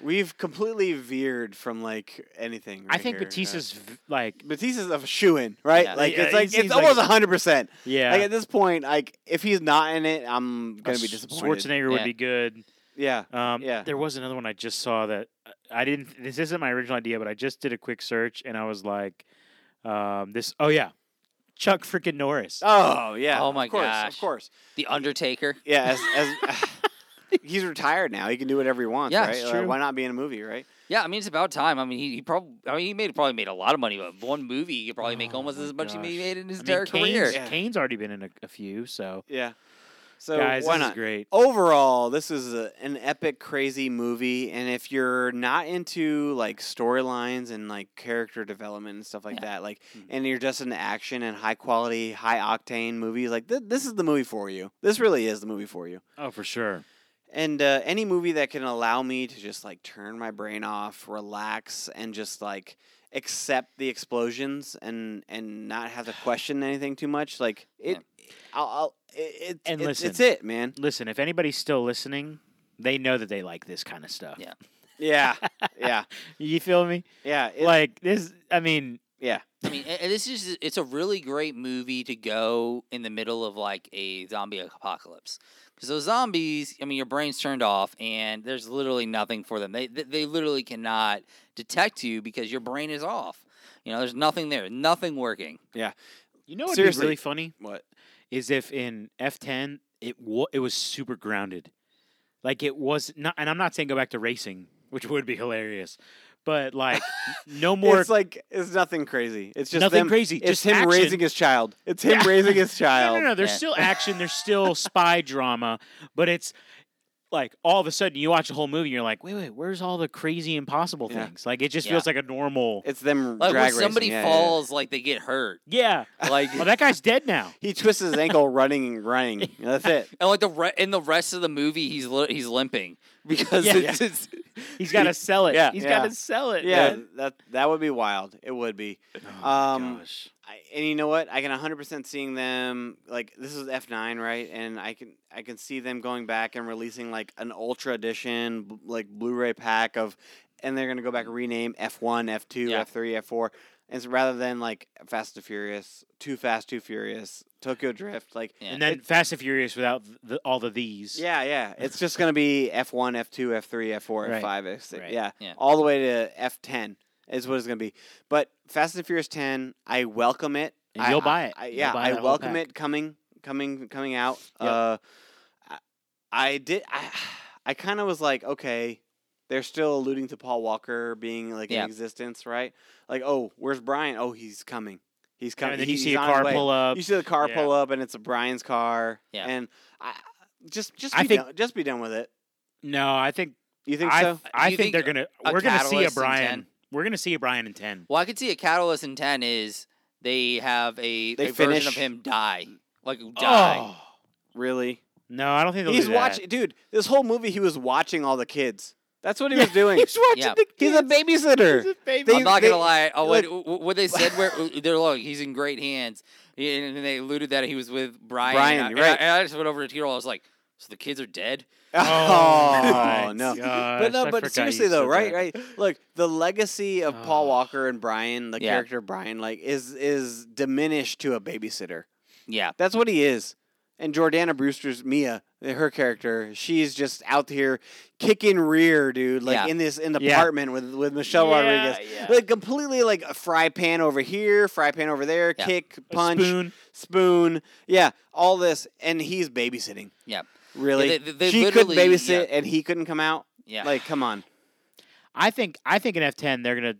We've completely veered from like anything. Right I think here, Batista's yeah. v- like Batista's a shoo-in, right? Yeah, like yeah, it's like it's almost like, one hundred percent. Yeah. Like at this point, like if he's not in it, I'm gonna be disappointed. Schwarzenegger yeah. would be good. Yeah. Um, yeah. There was another one I just saw that I didn't. This isn't my original idea, but I just did a quick search and I was like, um, this. Oh yeah. Chuck freaking Norris. Oh, yeah. Oh, my gosh. Of course. The Undertaker. Yeah. As, as, uh, he's retired now. He can do whatever he wants, yeah, right? It's true. Like, why not be in a movie, right? Yeah, I mean, it's about time. I mean, he, he probably I mean, he made probably made a lot of money, but one movie, he could probably oh, make almost as much as he made in his I entire mean, Kane's, career. Yeah. Kane's already been in a, a few, so. Yeah. So Guys, why this not? Is great. Overall, this is a, an epic, crazy movie, and if you're not into like storylines and like character development and stuff like yeah. that, like, mm-hmm. and you're just into action and high quality, high octane movies, like th- this is the movie for you. This really is the movie for you. Oh, for sure. And uh, any movie that can allow me to just like turn my brain off, relax, and just like accept the explosions and and not have to question anything too much, like it. Yeah. I'll. I'll It, and it, listen, it's it, man. Listen, if anybody's still listening, they know that they like this kind of stuff. Yeah, yeah, yeah. You feel me? Yeah. It, like this. I mean, yeah. I mean, this is. It's a really great movie to go in the middle of like a zombie apocalypse because those zombies. I mean, your brain's turned off, and there's literally nothing for them. They they literally cannot detect you because your brain is off. You know, there's nothing there, nothing working. Yeah. You know what's really funny? What? Is if in F ten it w- it was super grounded, like it was not. And I'm not saying go back to racing, which would be hilarious, but like no more. It's like it's nothing crazy. It's just nothing them, crazy. It's just him action. raising his child. It's him yeah. raising his child. No, no, no. There's yeah. still action. There's still spy drama, but it's like all of a sudden you watch a whole movie and you're like, wait, wait, where's all the crazy impossible yeah. things? Like it just yeah. feels like a normal. It's them like, drag when somebody racing. falls, yeah, yeah, yeah. like they get hurt. Yeah, like well, that guy's dead now. He twists his ankle running and running. That's it. And like the re- in the rest of the movie, he's li- he's limping because yeah. it's, it's he's got to sell it. Yeah, he's yeah. got to sell it. Yeah, man. that that would be wild. It would be. Oh, um, gosh. I, and you know what? I can one hundred percent seeing them like this is F nine, right? And I can I can see them going back and releasing like an ultra edition b- like Blu-ray pack of, and they're gonna go back and rename F one, F two, yeah. F three, F four, and so rather than like Fast and Furious, Too Fast, Too Furious, Tokyo Drift, like yeah. and then it, Fast and Furious without the, all the these. Yeah, yeah. It's just gonna be F one, F two, F three, F four, right. F five, F six, right. yeah. yeah, all the way to F ten. Is what it's going to be. But Fast and Furious ten, I welcome it. And you'll I, buy it. I, I, yeah, buy I welcome it coming coming, coming out. Yep. Uh, I, I did. I, I kind of was like, okay, they're still alluding to Paul Walker being like yep. in existence, right? Like, oh, where's Brian? Oh, he's coming. He's coming. And then he, you see a car pull up. You see the car yeah. pull up, and it's a Brian's car. Yeah. And I, just just be I think, done, just be done with it. No, I think. You think I, so? I think, think they're gonna. We're gonna see a Brian. We're going to see a Brian in ten. Well, I could see a catalyst in ten is they have a, they a version of him die. Like, die. Oh, really? No, I don't think they'll He's do that. Watch, dude, this whole movie, he was watching all the kids. That's what he was doing. He's watching yeah. the kids. He's a babysitter. He's a baby. I'm not going to lie. Oh, like, what, what they said, where they're like, he's in great hands. And they alluded that he was with Brian. Brian, and I, right. And I just went over to Tiro. I was like, so the kids are dead? Oh, oh no! Gosh, but no, but seriously though, right? Right. Look, the legacy of oh. Paul Walker and Brian, the yeah. character Brian, like is is diminished to a babysitter. Yeah, that's what he is. And Jordana Brewster's Mia, her character, she's just out here kicking rear, dude. Like yeah. in this in the yeah. apartment with with Michelle yeah, Rodriguez, yeah. like completely like a fry pan over here, fry pan over there, yeah. kick, punch, spoon, spoon, yeah, all this, and he's babysitting. Yeah. Really? Yeah, they, they she couldn't babysit yeah. and he couldn't come out? Yeah. Like, come on. I think I think in F ten they're going to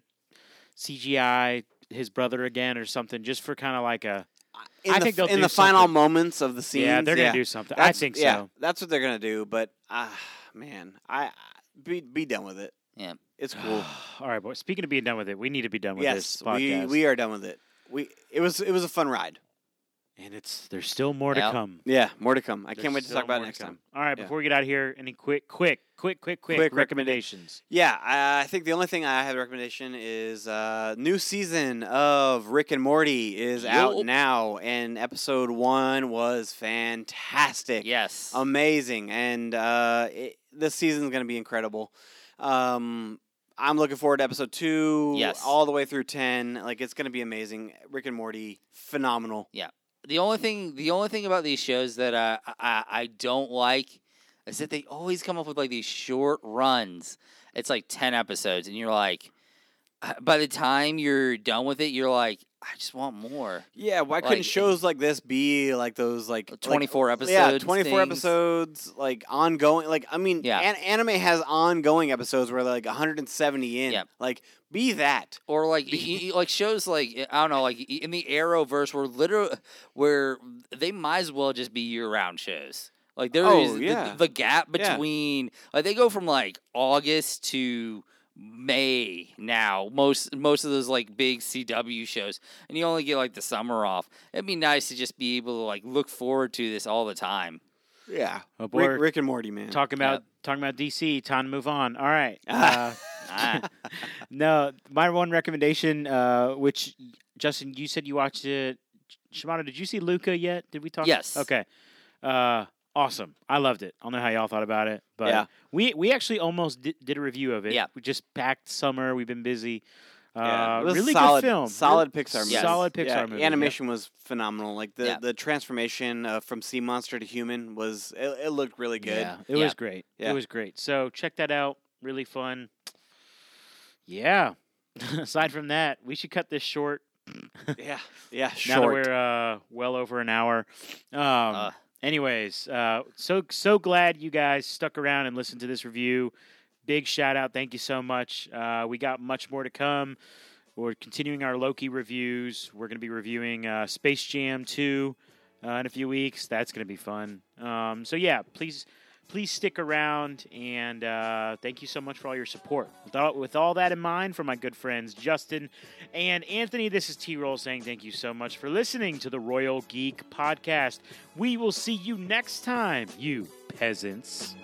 C G I his brother again or something just for kind of like a... In I the, think they'll In do the something. Final moments of the scenes. Yeah, they're going to yeah. do something. That's, I think so. Yeah, that's what they're going to do, but, ah, uh, man, I, I be, be done with it. Yeah. It's cool. All right, boys. Speaking of being done with it, we need to be done with yes, this podcast. Yes, we, we are done with it. We it was it was a fun ride. And it's there's still more to yep. come. Yeah, more to come. I there's can't wait to talk about it next time. All right, yeah. before we get out of here, any quick, quick, quick, quick, quick, quick recommendations? Yeah, I think the only thing I have a recommendation is uh, new season of Rick and Morty is Yo. out now, and episode one was fantastic. Yes, amazing, and uh, it, this season's going to be incredible. Um, I'm looking forward to episode two, yes. all the way through ten. Like it's going to be amazing. Rick and Morty, phenomenal. Yeah. The only thing, the only thing about these shows that uh, I I don't like is that they always come up with like these short runs. It's like ten episodes, and you're like, by the time you're done with it, you're like, I just want more. Yeah, why like, couldn't shows like this be like those like twenty-four like, episodes? Yeah, twenty-four things. episodes, like ongoing. Like I mean, yeah. an- anime has ongoing episodes where they're like one hundred seventy in. Yep. Like be that or like e- e- like shows like I don't know, like in the Arrowverse where literally where they might as well just be year-round shows. Like there oh, is yeah. the, the gap between yeah. like they go from like August to May now, most most of those like big C W shows, and you only get like the summer off. It'd be nice to just be able to like look forward to this all the time. Yeah, oh, Rick, Rick and Morty, man. Talking about yep. talking about D C. Time to move on. All right. Uh, no, my one recommendation, uh, which Justin, you said you watched it. Shimano, did you see Luca yet? Did we talk? Yes. Okay. Uh, Awesome. I loved it. I don't know how y'all thought about it, but yeah. we, we actually almost did, did a review of it. Yeah. We just packed summer. We've been busy. Uh, yeah. It was really solid, good film. Solid really, Pixar movie. Yes. Solid Pixar yeah. movie. Animation yeah. was phenomenal. Like the, yeah. the transformation uh, from sea monster to human was, it, it looked really good. Yeah. It yeah. was great. Yeah. It was great. So check that out. Really fun. Yeah. Aside from that, we should cut this short. yeah. Yeah. Short. Now that we're uh, well over an hour. Um, uh. Anyways, uh, so so glad you guys stuck around and listened to this review. Big shout out. Thank you so much. Uh, we got much more to come. We're continuing our Loki reviews. We're going to be reviewing uh, Space Jam two uh, in a few weeks. That's going to be fun. Um, so, yeah, please please stick around, and uh, thank you so much for all your support. With all, with all that in mind, from my good friends Justin and Anthony, this is T-Roll saying thank you so much for listening to the Royal Geek Podcast. We will see you next time, you peasants.